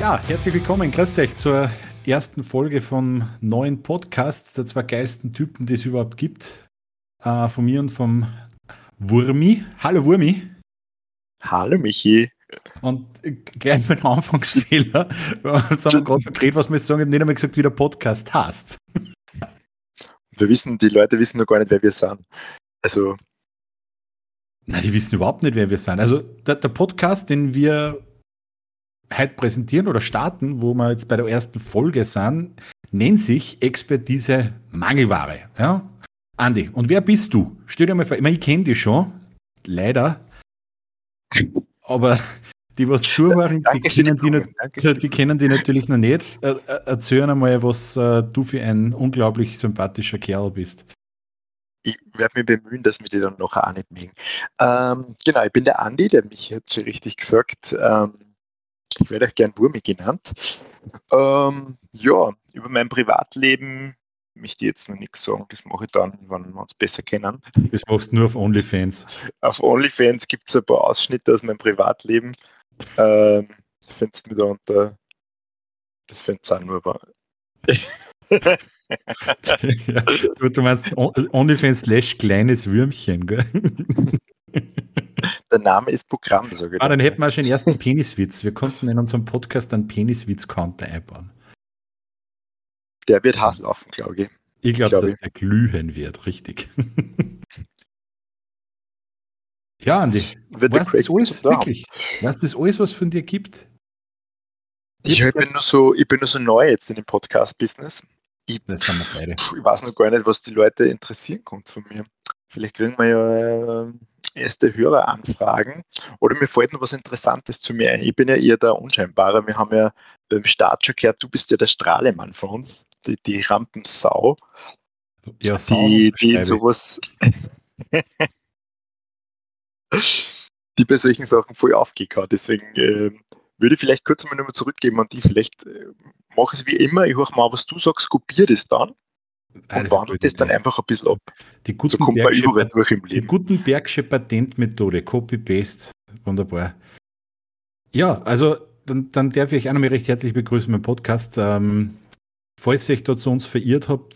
Ja, herzlich willkommen, grüß euch zur ersten Folge vom neuen Podcast der zwei geilsten Typen, die es überhaupt gibt. Von mir und vom Wurmi. Hallo Wurmi. Hallo Michi. Und gleich mein Anfangsfehler. Jetzt haben wir gerade gedreht, was wir jetzt sagen. Ich habe nicht einmal gesagt, wie der Podcast heißt. Wir wissen, die Leute wissen noch gar nicht, wer wir sind. Also. Nein, die wissen überhaupt nicht, wer wir sind. Also der Podcast, den wir heute präsentieren oder starten, wo wir jetzt bei der ersten Folge sind, nennt sich Expertise Mangelware. Ja? Andi, und wer bist du? Stell dir mal vor, ich meine, ich kenne dich schon, leider. Aber die, was zuhören, die kennen die natürlich noch nicht. Erzähl einmal, was du für ein unglaublich sympathischer Kerl bist. Ich werde mich bemühen, dass wir die dann nachher auch nicht mögen. Genau, ich bin der Andi, der mich hat schon richtig gesagt. Ich werde auch gern Wurmi genannt. Ja, über mein Privatleben möchte ich jetzt noch nichts sagen. Das mache ich dann, wenn wir uns besser kennen. Das machst du nur auf OnlyFans. Auf OnlyFans gibt es ein paar Ausschnitte aus meinem Privatleben. Findest du mich da unter. Das findest du auch nur. Ja, du meinst OnlyFans/kleines Würmchen, gell? Der Name ist Programm, so genau. Ah, dann hätten wir schon den ersten Peniswitz. Wir konnten in unserem Podcast einen Peniswitz-Counter einbauen. Der wird hart laufen, glaube ich. Ich glaube, dass der glühen wird, richtig. Ja, Andi, weißt du alles, wirklich? Weißt du das alles, was es von dir gibt? Ich bin nur so neu jetzt in dem Podcast-Business. Das sind wir beide. Ich weiß noch gar nicht, was die Leute interessieren kommt von mir. Vielleicht kriegen wir ja erste Höreranfragen oder mir fällt noch was Interessantes zu mir ein. Ich bin ja eher der Unscheinbare. Wir haben ja beim Start schon gehört, du bist ja der Strahlemann von uns, die Rampensau. Ja, die sowas. Die bei solchen Sachen voll aufgeht. Deswegen würde ich vielleicht kurz mal nochmal zurückgeben an die. Vielleicht mache ich es wie immer. Ich höre mal, was du sagst, kopiere das dann. Und wandelt das dann einfach ein bisschen ab. So kommt man überall durch im Leben. Die Gutenbergsche Patentmethode, Copy-Paste, wunderbar. Ja, also dann darf ich euch auch nochmal recht herzlich begrüßen beim Podcast. Falls ihr euch da zu uns verirrt habt,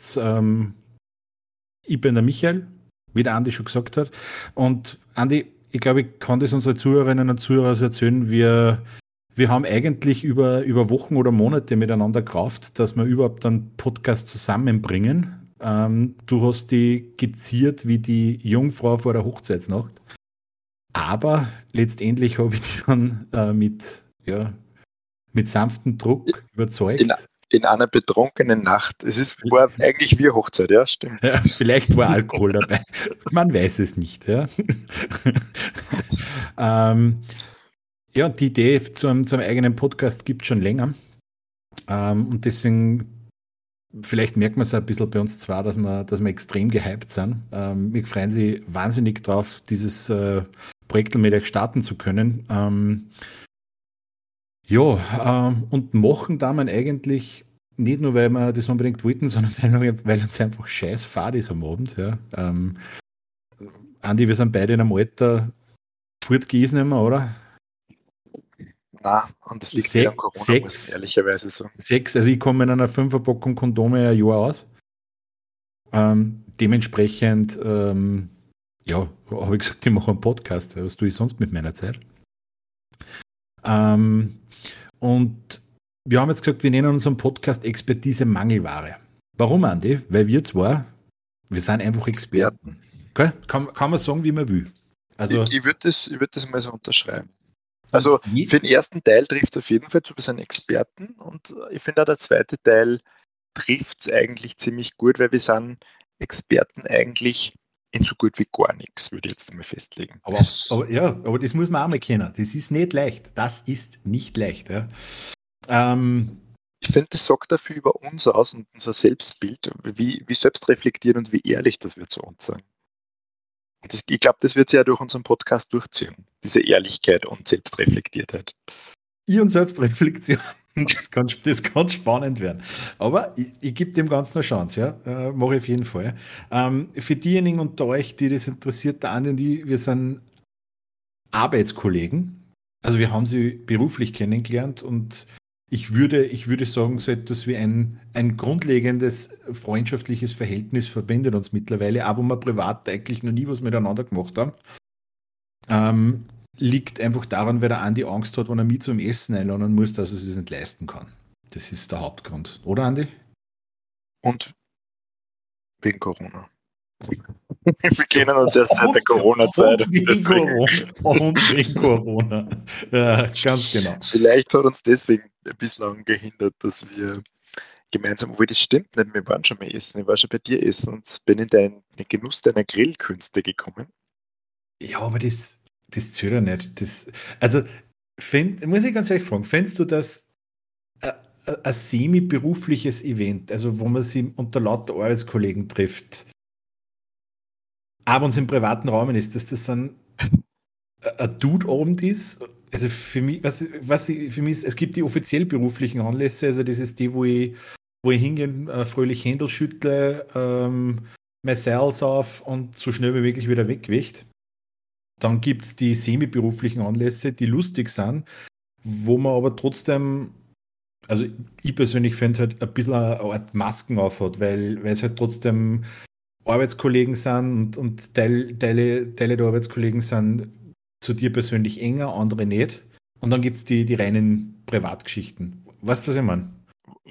ich bin der Michael, wie der Andi schon gesagt hat. Und Andi, ich glaube, ich kann das unseren Zuhörerinnen und Zuhörern so erzählen, wir haben eigentlich über Wochen oder Monate miteinander gerauft, dass wir überhaupt einen Podcast zusammenbringen. Du hast die geziert wie die Jungfrau vor der Hochzeitsnacht. Aber letztendlich habe ich dich dann mit sanftem Druck überzeugt. In einer betrunkenen Nacht. War eigentlich wie eine Hochzeit, ja, stimmt. Ja, vielleicht war Alkohol dabei. Man weiß es nicht, ja. Ja, die Idee zu einem eigenen Podcast gibt es schon länger. Und deswegen, vielleicht merkt man es ein bisschen bei uns zwar, dass wir extrem gehypt sind. Wir freuen sich wahnsinnig drauf, dieses Projekt mit euch starten zu können. Und machen da man eigentlich nicht nur, weil wir das unbedingt wollten, sondern weil uns einfach scheiß fad ist am Abend. Ja. Andi, wir sind beide in einem Alter, fort geht's nicht mehr, oder? Nein, und das liegt sehr an Corona, muss ich ehrlicherweise so. Also ich komme in einer 5er-Packung Kondome ein Jahr aus. Dementsprechend, habe ich gesagt, ich mache einen Podcast, weil was tue ich sonst mit meiner Zeit? Und wir haben jetzt gesagt, wir nennen unseren Podcast Expertise Mangelware. Warum, Andi? Weil wir sind einfach Experten. Okay? Kann man sagen, wie man will. Also, ich würde das mal so unterschreiben. Also für den ersten Teil trifft es auf jeden Fall zu, wir sind Experten und ich finde auch der zweite Teil trifft es eigentlich ziemlich gut, weil wir sind Experten eigentlich in so gut wie gar nichts, würde ich jetzt mal festlegen. Aber das muss man auch mal kennen, das ist nicht leicht, ja. Ich finde, das sagt dafür über uns aus und unser Selbstbild, wie selbstreflektiert und wie ehrlich das wir zu uns sind. Ich glaube, das wird sich ja durch unseren Podcast durchziehen, diese Ehrlichkeit und Selbstreflektiertheit. Ich und Selbstreflexion, das kann spannend werden. Aber ich gebe dem Ganzen eine Chance, ja, mache ich auf jeden Fall. Für diejenigen unter euch, die das interessiert, der Andi und ich, wir sind Arbeitskollegen, also wir haben sie beruflich kennengelernt und Ich würde sagen, so etwas wie ein grundlegendes freundschaftliches Verhältnis verbindet uns mittlerweile, auch wo wir privat eigentlich noch nie was miteinander gemacht haben. Liegt einfach daran, weil der Andi Angst hat, wenn er mich zum Essen einladen muss, dass er es nicht leisten kann. Das ist der Hauptgrund. Oder, Andi? Und wegen Corona. Wir kennen uns erst seit der Corona-Zeit. Und wegen Corona. Ja, ganz genau. Vielleicht hat uns deswegen bislang gehindert, dass wir gemeinsam, obwohl das stimmt nicht, wir waren schon mal essen, ich war schon bei dir essen und bin in den Genuss deiner Grillkünste gekommen. Ja, aber das zählt ja nicht. Muss ich ganz ehrlich fragen, findest du das ein semi-berufliches Event, also wo man sich unter lauter Arbeitskollegen trifft, aber uns im privaten Raum ist, dass das dann ein Dude-Abend ist? Also für mich, es gibt die offiziell beruflichen Anlässe, also das ist die, wo ich hingehe, fröhlich Händel schüttle, mein Seil auf und so schnell wie möglich wieder wegwicht. Dann gibt es die semi-beruflichen Anlässe, die lustig sind, wo man aber trotzdem, also ich persönlich finde halt ein bisschen eine Art Masken aufhat, weil es halt trotzdem Arbeitskollegen sind und Teile der Arbeitskollegen sind zu dir persönlich enger, andere nicht. Und dann gibt es die reinen Privatgeschichten. Weißt du, was ich meine?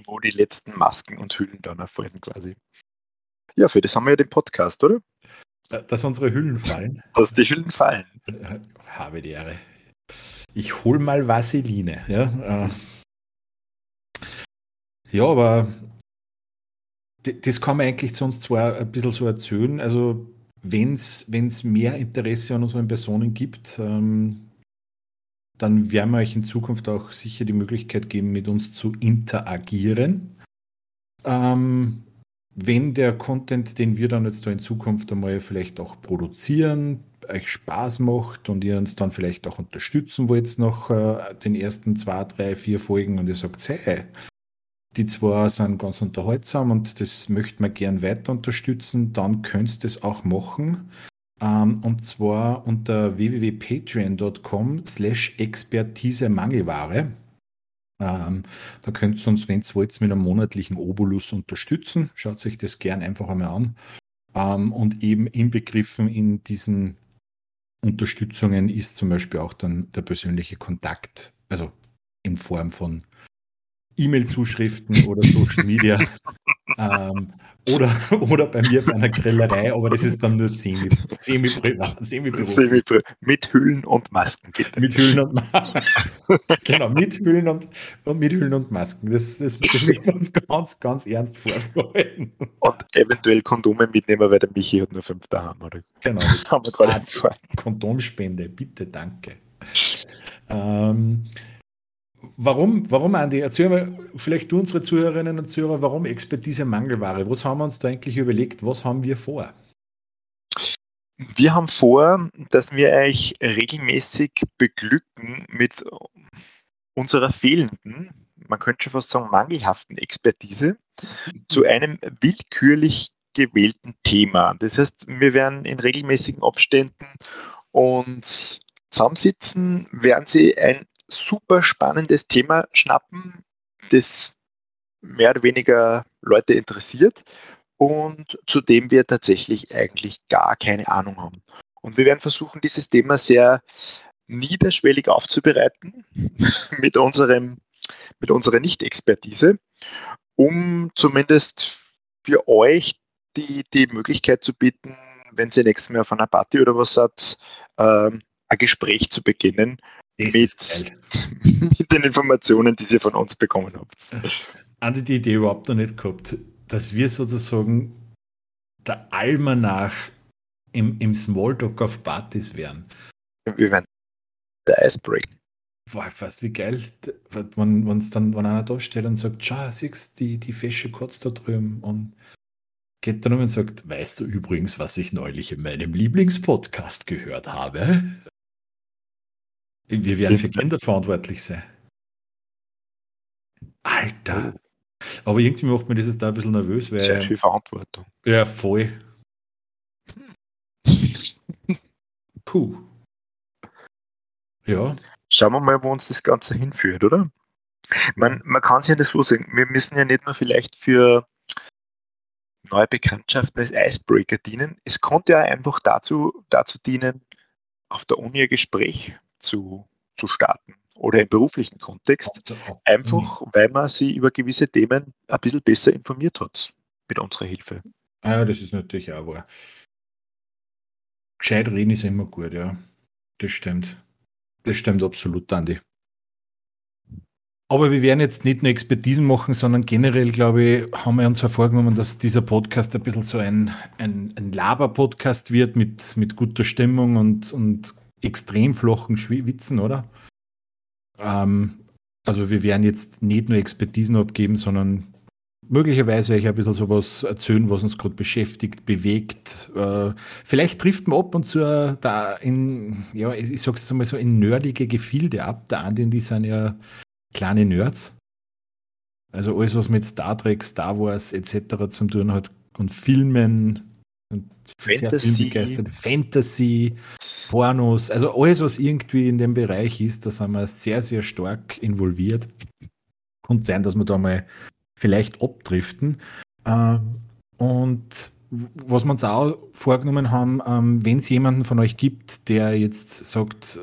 Wo die letzten Masken und Hüllen dann erfolgen quasi. Ja, für das haben wir ja den Podcast, oder? Dass unsere Hüllen fallen. Dass die Hüllen fallen. Habe die Ehre. Ich hol mal Vaseline. Ja, aber das kann man eigentlich zu uns zwar ein bisschen so erzählen, also wenn es mehr Interesse an unseren Personen gibt, dann werden wir euch in Zukunft auch sicher die Möglichkeit geben, mit uns zu interagieren. Wenn der Content, den wir dann jetzt da in Zukunft einmal vielleicht auch produzieren, euch Spaß macht und ihr uns dann vielleicht auch unterstützen wollt nach den ersten 2, 3, 4 Folgen und ihr sagt, hey, die zwei sind ganz unterhaltsam und das möchten wir gern weiter unterstützen, dann könnt ihr das auch machen. Und zwar unter www.patreon.com/Expertise Mangelware. Da könnt ihr uns, wenn ihr wollt, mit einem monatlichen Obolus unterstützen. Schaut euch das gern einfach einmal an. Und eben inbegriffen in diesen Unterstützungen ist zum Beispiel auch dann der persönliche Kontakt, also in Form von E-Mail-Zuschriften oder Social Media oder bei mir bei einer Grillerei, aber das ist dann nur semi-privat. Mit Hüllen und Masken, bitte. Mit Hüllen und Masken. Genau, mit Hüllen und Masken. Das müssen wir uns ganz, ganz ernst vorbereiten. Und eventuell Kondome mitnehmen, weil der Michi hat nur 5 daheim, oder? Genau. Haben wir gerade erfahren. Kondomspende, bitte, danke. Warum, Andi? Erzähl mal, vielleicht du unsere Zuhörerinnen und Zuhörer, warum Expertise Mangelware? Was haben wir uns da eigentlich überlegt? Was haben wir vor? Wir haben vor, dass wir euch regelmäßig beglücken mit unserer fehlenden, man könnte schon fast sagen mangelhaften Expertise zu einem willkürlich gewählten Thema. Das heißt, wir werden in regelmäßigen Abständen uns zusammensitzen, werden sie ein super spannendes Thema schnappen, das mehr oder weniger Leute interessiert und zu dem wir tatsächlich eigentlich gar keine Ahnung haben. Und wir werden versuchen, dieses Thema sehr niederschwellig aufzubereiten mit unserer Nicht-Expertise, um zumindest für euch die Möglichkeit zu bieten, wenn ihr nächstes Mal auf einer Party oder was seid, ein Gespräch zu beginnen, mit den Informationen, die ihr von uns bekommen habt. Andi, die Idee überhaupt noch nicht gehabt, dass wir sozusagen der Almanach im Smalltalk auf Partys wären. Wir wären der Icebreaker. Boah, fast wie geil, wenn einer da steht und sagt, schau, siehst du die fesche Kotz da drüben und geht dann um und sagt, weißt du übrigens, was ich neulich in meinem Lieblingspodcast gehört habe? Wir werden für Kinder verantwortlich sein. Alter! Aber irgendwie macht mir das jetzt da ein bisschen nervös, weil... Sehr viel Verantwortung. Ja, voll. Puh. Ja. Schauen wir mal, wo uns das Ganze hinführt, oder? Man kann sich ja das so sehen. Wir müssen ja nicht nur vielleicht für neue Bekanntschaften als Icebreaker dienen. Es konnte ja einfach dazu dienen, auf der Uni ein Gespräch zu starten oder im beruflichen Kontext, einfach weil man sie über gewisse Themen ein bisschen besser informiert hat mit unserer Hilfe. Ah ja, das ist natürlich auch wahr. Gescheit reden ist immer gut, ja. Das stimmt. Das stimmt absolut, Andi. Aber wir werden jetzt nicht nur Expertisen machen, sondern generell, glaube ich, haben wir uns vorgenommen, dass dieser Podcast ein bisschen so ein Laber-Podcast wird mit guter Stimmung und extrem flachen Witzen, oder? Also wir werden jetzt nicht nur Expertisen abgeben, sondern möglicherweise euch ein bisschen sowas erzählen, was uns gerade beschäftigt, bewegt. Vielleicht trifft man ab und zu da in, ja, ich sag's jetzt einmal so, in nerdige Gefilde ab. Der Andi, die sind ja kleine Nerds. Also alles, was mit Star Trek, Star Wars etc. zu tun hat und Filmen und Fantasy, Pornos, also alles, was irgendwie in dem Bereich ist, da sind wir sehr, sehr stark involviert. Kann sein, dass wir da mal vielleicht abdriften. Und was wir uns auch vorgenommen haben, wenn es jemanden von euch gibt, der jetzt sagt,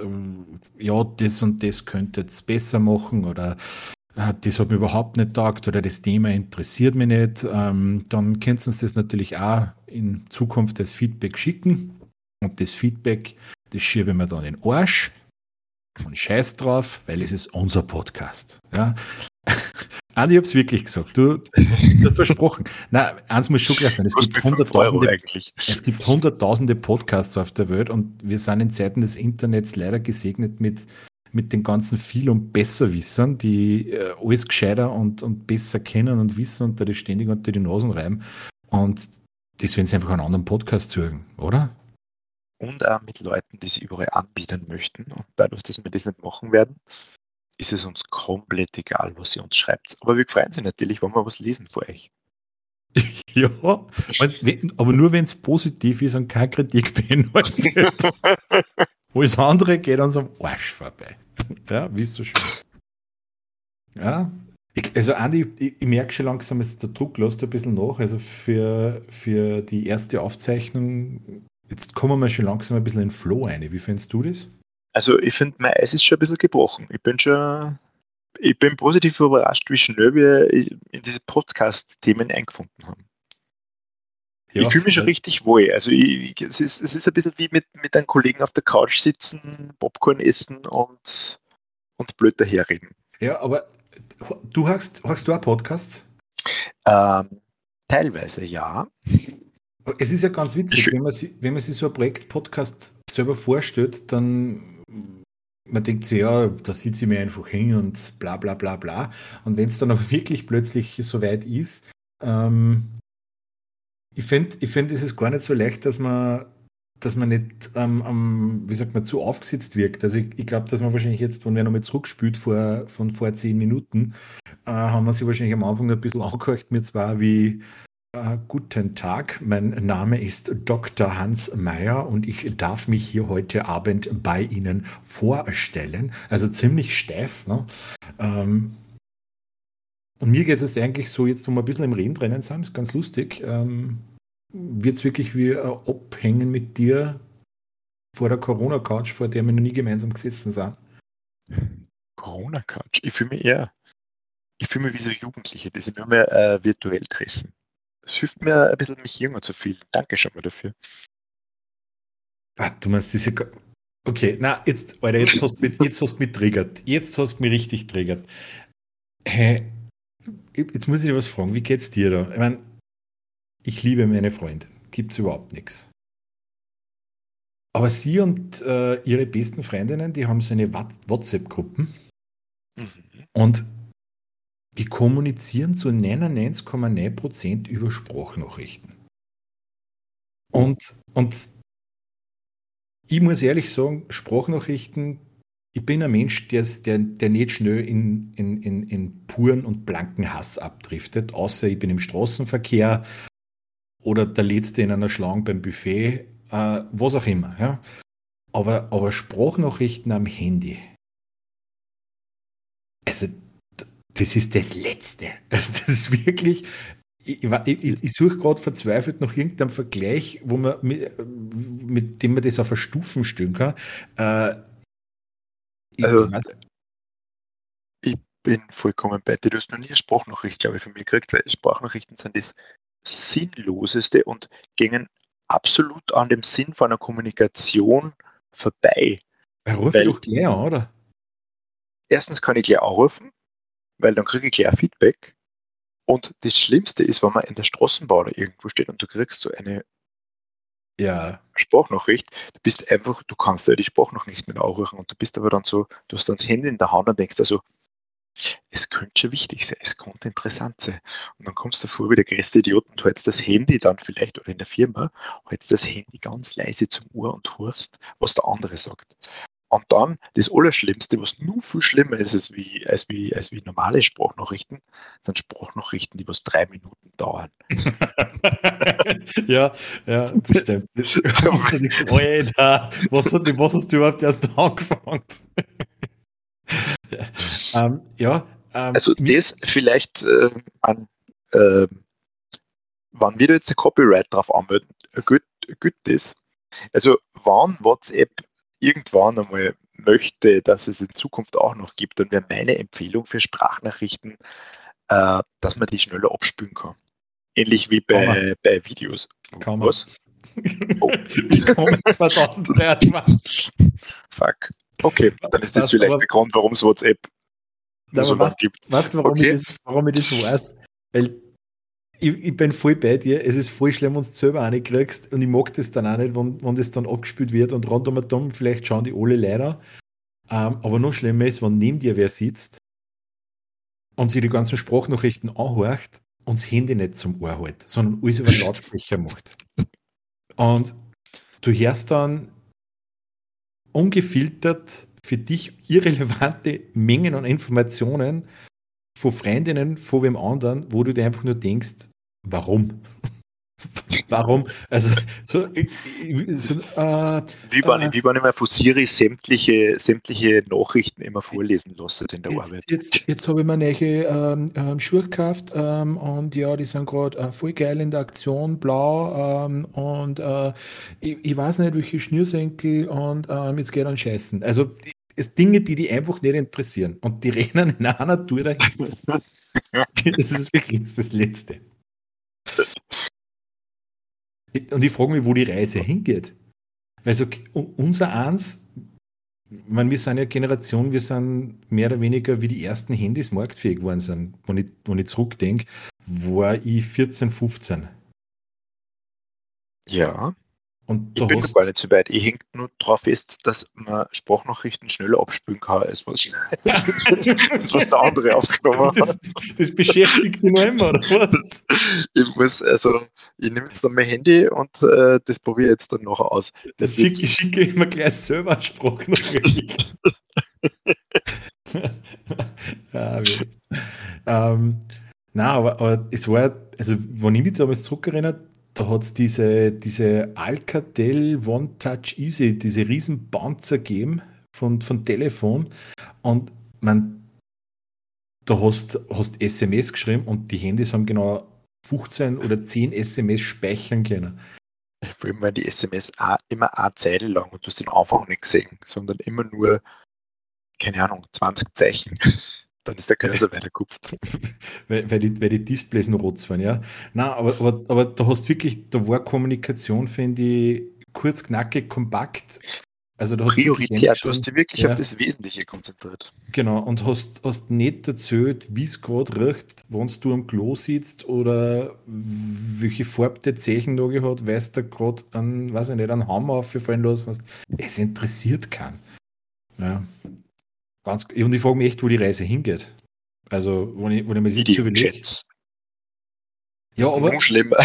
ja, das und das könnte jetzt besser machen oder das hat mir überhaupt nicht getaugt oder das Thema interessiert mich nicht, dann könnt ihr uns das natürlich auch in Zukunft als Feedback schicken. Und das Feedback, das schieben wir dann in den Arsch und scheiß drauf, weil es ist unser Podcast. Ja. Andi, ich habe es wirklich gesagt. Du hast versprochen. Nein, eins muss schon klar sein. Es gibt hunderttausende Podcasts auf der Welt und wir sind in Zeiten des Internets leider gesegnet mit den ganzen Viel- und Besserwissern, die alles gescheiter und besser kennen und wissen und da das ständig unter die Nasen reiben. Und die sollen sich einfach einen anderen Podcast suchen, oder? Und auch mit Leuten, die sie überall anbieten möchten. Und dadurch, dass wir das nicht machen werden, ist es uns komplett egal, was ihr uns schreibt. Aber wir freuen uns natürlich, wenn wir was lesen von euch. Ja, aber nur wenn es positiv ist und keine Kritik beinhaltet. Alles andere geht uns am Arsch vorbei. Ja, wie so schön. Ja, also Andi, ich merke schon langsam, der Druck lässt ein bisschen nach. Also für die erste Aufzeichnung, jetzt kommen wir schon langsam ein bisschen in den Flow rein. Wie findest du das? Also ich finde, mein Eis ist schon ein bisschen gebrochen. Ich bin positiv überrascht, wie schnell wir in diese Podcast-Themen eingefunden haben. Ja, ich fühle mich schon richtig wohl. Also es ist ein bisschen wie mit einem Kollegen auf der Couch sitzen, Popcorn essen und blöd daherreden. Ja, aber du hast du auch Podcasts? Teilweise ja. Es ist ja ganz witzig, wenn man sich so ein Projekt-Podcast selber vorstellt, dann man denkt sich, ja, da sitze ich mir einfach hin und bla bla bla bla. Und wenn es dann aber wirklich plötzlich so weit ist, ich find, es ist gar nicht so leicht, dass man nicht, wie sagt man, zu aufgesetzt wirkt. Also ich glaube, dass man wahrscheinlich jetzt, wenn wir nochmal zurückspült von vor 10 Minuten, haben wir sich wahrscheinlich am Anfang ein bisschen angehört, mir zwar wie guten Tag, mein Name ist Dr. Hans Meier und ich darf mich hier heute Abend bei Ihnen vorstellen. Also ziemlich steif. Ne? Und mir geht es jetzt eigentlich so, jetzt um ein bisschen im Reden drinnen sein, ist ganz lustig. Wird es wirklich wie abhängen mit dir vor der Corona-Couch, vor der wir noch nie gemeinsam gesessen sind? Corona-Couch? Ich fühle mich wie so Jugendliche, die sich nur mehr virtuell treffen. Es hilft mir ein bisschen, mich jünger zu fühlen. Danke schon mal dafür. Ah, du meinst diese... Okay, na, jetzt, Alter, jetzt hast du mich triggert. Jetzt hast du mich richtig triggert. Hey, jetzt muss ich dir was fragen. Wie geht's dir da? Ich meine, ich liebe meine Freundin. Gibt's überhaupt nichts. Aber sie und ihre besten Freundinnen, die haben so eine WhatsApp-Gruppen. Mhm. Und die kommunizieren zu 99,9% über Sprachnachrichten. Und ich muss ehrlich sagen, Sprachnachrichten, ich bin ein Mensch, der nicht schnell in puren und blanken Hass abdriftet, außer ich bin im Straßenverkehr oder der Letzte in einer Schlange beim Buffet, was auch immer. Ja. Aber Sprachnachrichten am Handy, also das ist das Letzte. Also das ist wirklich, ich suche gerade verzweifelt nach irgendeinem Vergleich, wo man mit dem man das auf eine Stufen stellen kann. Ich bin vollkommen bei dir. Du hast noch nie eine Sprachnachricht, glaube ich, von mir gekriegt, weil Sprachnachrichten sind das Sinnloseste und gingen absolut an dem Sinn von einer Kommunikation vorbei. Ruf doch gleich an, oder? Erstens kann ich gleich anrufen, weil dann kriege ich gleich Feedback. Und das Schlimmste ist, wenn man in der Straßenbahn oder irgendwo steht und du kriegst so eine Sprachnachricht, du kannst ja die Sprachnachricht nicht anrufen und du bist aber dann so, du hast dann das Handy in der Hand und denkst also, es könnte schon wichtig sein, es könnte interessant sein. Und dann kommst du vor wie der größte Idiot und hältst das Handy dann vielleicht, oder in der Firma, hältst das Handy ganz leise zum Ohr und hörst, was der andere sagt. Und dann das Allerschlimmste, was nur viel schlimmer ist als wie normale Sprachnachrichten, sind Sprachnachrichten, die was 3 Minuten dauern. ja, das stimmt. Alter, was hast du überhaupt erst angefangen? Also das vielleicht wann wir da jetzt ein Copyright drauf anmelden, gut das. Also wann WhatsApp irgendwann einmal möchte, dass es in Zukunft auch noch gibt, dann wäre meine Empfehlung für Sprachnachrichten, dass man die schneller abspülen kann. Ähnlich wie bei Videos. Kann man. Was? Oh. Wie kommt 2023? Fuck. Okay, dann ist das vielleicht der Grund, warum es WhatsApp so was gibt. Weißt du, warum ich das weiß? Weil ich bin voll bei dir, es ist voll schlimm, wenn du es selber reinkriegst und ich mag das dann auch nicht, wenn das dann abgespielt wird und random und dumm, vielleicht schauen die alle leider. Aber noch schlimmer ist, wenn neben dir wer sitzt und sich die ganzen Sprachnachrichten anhört und das Handy nicht zum Ohr hält, sondern alles über den Lautsprecher macht. Und du hörst dann ungefiltert für dich irrelevante Mengen an Informationen von Freundinnen, von wem anderen, wo du dir einfach nur denkst, warum? Warum? Also wie man immer von Siri sämtliche Nachrichten immer vorlesen lässt in der Arbeit. Jetzt habe ich mir eine neue Schuhe gekauft und ja, die sind gerade voll geil in der Aktion, blau und ich weiß nicht, welche Schnürsenkel und jetzt geht dann scheißen. Also es Dinge, die einfach nicht interessieren und die rennen in einer Natur dahin. Das ist wirklich das Letzte. Und ich frage mich, wo die Reise hingeht. Weil so unser eins, wir sind ja Generation, wir sind mehr oder weniger wie die ersten Handys marktfähig geworden sind. Wenn ich zurückdenke, war ich 14, 15. Ja. Und ich bin gar nicht so weit. Ich hänge nur drauf fest, dass man Sprachnachrichten schneller abspülen kann, als was der andere aufgenommen hat. Das beschäftigt mich noch immer, oder was? Ich nehme jetzt dann mein Handy und das probiere ich jetzt dann nachher aus. Ich schicke immer gleich selber eine Sprachnachricht. Nein, aber es war, also wenn ich mich damals zurückerinnere, da hat es diese Alcatel One Touch Easy, diese riesen Panzer gegeben von Telefon und da hast SMS geschrieben und die Handys haben genau 15 oder 10 SMS speichern können. Vor allem waren die SMS immer eine Zeile lang und du hast den Anfang nicht gesehen, sondern immer nur, keine Ahnung, 20 Zeichen. Dann ist der Cursor weitergekupft. weil die Displays noch rot waren, ja. Nein, aber da hast wirklich, da war Kommunikation, finde ich, kurz, knackig, kompakt. Also da hast prioritär, du hast dich wirklich auf das Wesentliche konzentriert. Genau, und hast nicht erzählt, wie es gerade riecht, wenn du am Klo sitzt oder welche Farbe der Zeichenlage hat, weil du da gerade einen Hammer auffallen lassen hast. Es interessiert keinen. Ja. Und ich frage mich echt, wo die Reise hingeht. Also, wenn ich mir das überlege. Ja, aber nur schlimmer.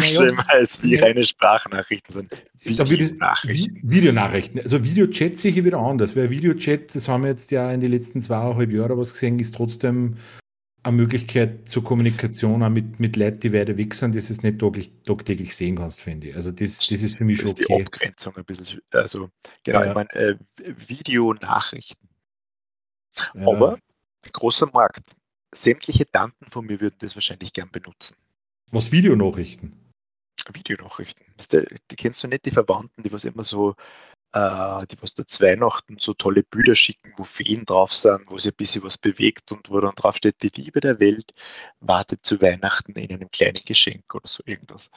Schlimmer als wie reine Sprachnachrichten sind. Videonachrichten. Also Videochat sehe ich wieder anders. Weil Videochat, das haben wir jetzt ja in den letzten 2,5 Jahren was gesehen, ist trotzdem eine Möglichkeit zur Kommunikation auch mit Leuten, die weiter weg sind, dass du es nicht tagtäglich sehen kannst, finde ich. Also das ist für mich schon okay. Das ist die Abgrenzung ein bisschen. Also genau, ich meine Videonachrichten. Ja. Aber großer Markt. sämtliche Tanten von mir würden das wahrscheinlich gern benutzen. Was, Videonachrichten? Videonachrichten. Die kennst du nicht, die Verwandten, die was immer so, die was da Weihnachten so tolle Bilder schicken, wo Feen drauf sind, wo sich ein bisschen was bewegt und wo dann drauf steht, die Liebe der Welt wartet zu Weihnachten in einem kleinen Geschenk oder so irgendwas.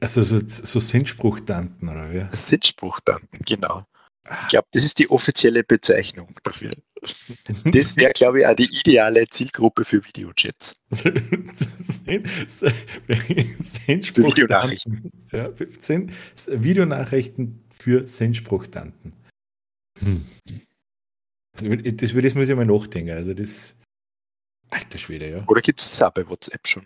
Also so Sinnspruchtanten, oder wie? Sinnspruchtanten, genau. Ich glaube, das ist die offizielle Bezeichnung dafür. Das wäre, glaube ich, auch die ideale Zielgruppe für Videochats. Für Videonachrichten. Ja, Videonachrichten für Sendspruchtanten. Also, das muss ich mal nachdenken. Also das, alter Schwede, ja. Oder gibt es das auch bei WhatsApp schon?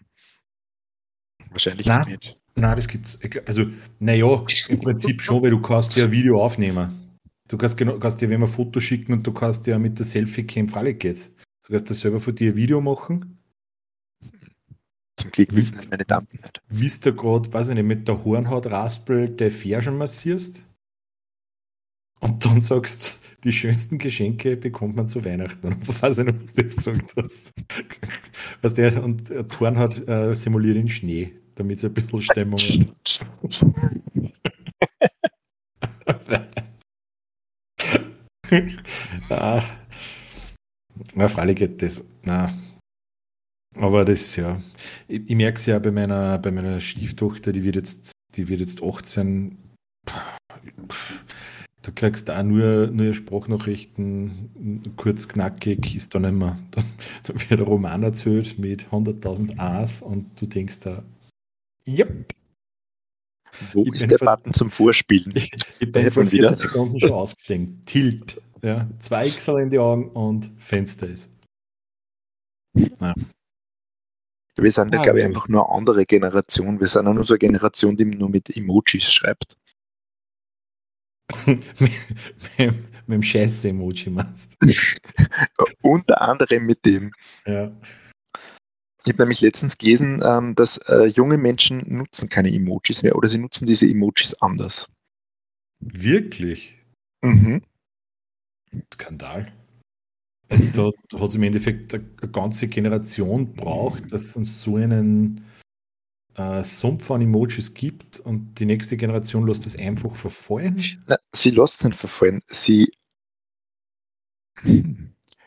Wahrscheinlich nicht. Nein, das gibt's. Also, naja, im Prinzip schon, weil du kannst ja Video aufnehmen. Du kannst dir ja, wenn man ein Foto schicken und du kannst ja mit der Selfie-Cam Falle geht's. Du kannst ja selber von dir ein Video machen. Zum Glück wissen das meine Damen nicht. Wisst ihr gerade, weiß ich nicht, mit der Hornhautraspel der Fersen massierst und dann sagst, die schönsten Geschenke bekommt man zu Weihnachten. Ich weiß nicht, was du jetzt gesagt hast. Weißt du, und der Hornhaut simuliert den Schnee, damit es ein bisschen Stimmung hat. Na, freilich geht das. Na. Aber das ist ja. Ich merke es ja bei meiner Stieftochter, die wird jetzt 18. Du kriegst da nur Sprachnachrichten, kurz knackig, ist da nicht mehr. Da wird ein Roman erzählt mit 100.000 A's und du denkst da, yep. Wo ich ist der Button zum Vorspielen? Ich bin von 14 Sekunden schon ausgestiegen. Tilt. Ja, 2 X'er in die Augen und Fenster ist. Ja. Wir sind ja, glaube ich, einfach nur eine andere Generation. Wir sind ja nur so eine Generation, die nur mit Emojis schreibt. mit dem Scheiße-Emoji meinst du? Unter anderem mit dem. Ja. Ich habe nämlich letztens gelesen, dass junge Menschen nutzen keine Emojis mehr oder sie nutzen diese Emojis anders. Wirklich? Mhm. Skandal. Also da hat es im Endeffekt eine ganze Generation braucht, dass es so einen Sumpf an Emojis gibt und die nächste Generation lässt das einfach verfallen? Na, sie lässt es nicht verfallen.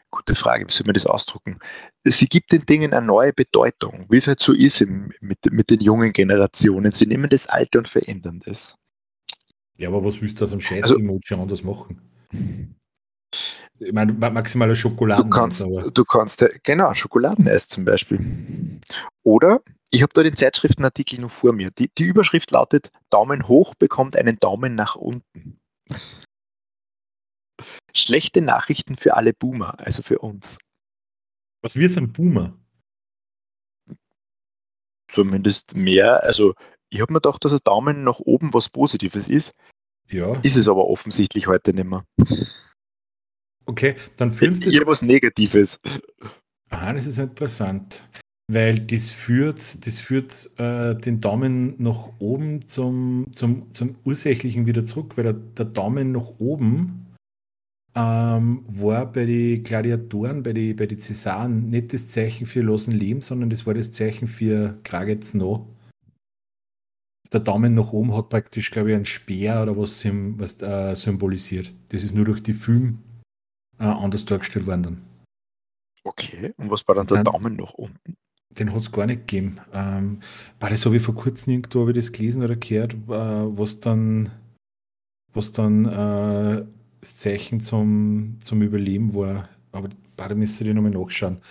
Gute Frage, wie soll man das ausdrücken? Sie gibt den Dingen eine neue Bedeutung, wie es halt so ist mit den jungen Generationen. Sie nehmen das Alte und verändern das. Ja, aber was willst du aus einem Scheiß-Emoji anders machen? Ich meine, maximaler Schokoladen. Du kannst genau, Schokoladeneis zum Beispiel. Oder, ich habe da den Zeitschriftenartikel noch vor mir. Die Überschrift lautet, Daumen hoch bekommt einen Daumen nach unten. Schlechte Nachrichten für alle Boomer, also für uns. Was, wir sind Boomer? Zumindest mehr. Also, ich habe mir gedacht, dass ein Daumen nach oben was Positives ist. Ja. Ist es aber offensichtlich heute nicht mehr. Okay, dann fühlst du dir was Negatives. Aha, das ist interessant. Weil das führt den Daumen nach oben zum Ursächlichen wieder zurück, weil der Daumen nach oben war bei den Gladiatoren, bei den Cäsaren nicht das Zeichen für losen Leben, sondern das war das Zeichen für Kraget's noch. Der Daumen nach oben hat praktisch, glaube ich, einen Speer oder was symbolisiert. Das ist nur durch die Filme anders dargestellt worden dann. Okay, und was war dann der Daumen nach unten? Den hat es gar nicht gegeben. Das habe ich vor kurzem irgendwo das gelesen oder gehört, was dann das Zeichen zum Überleben war. Aber da müsst ihr nochmal nachschauen.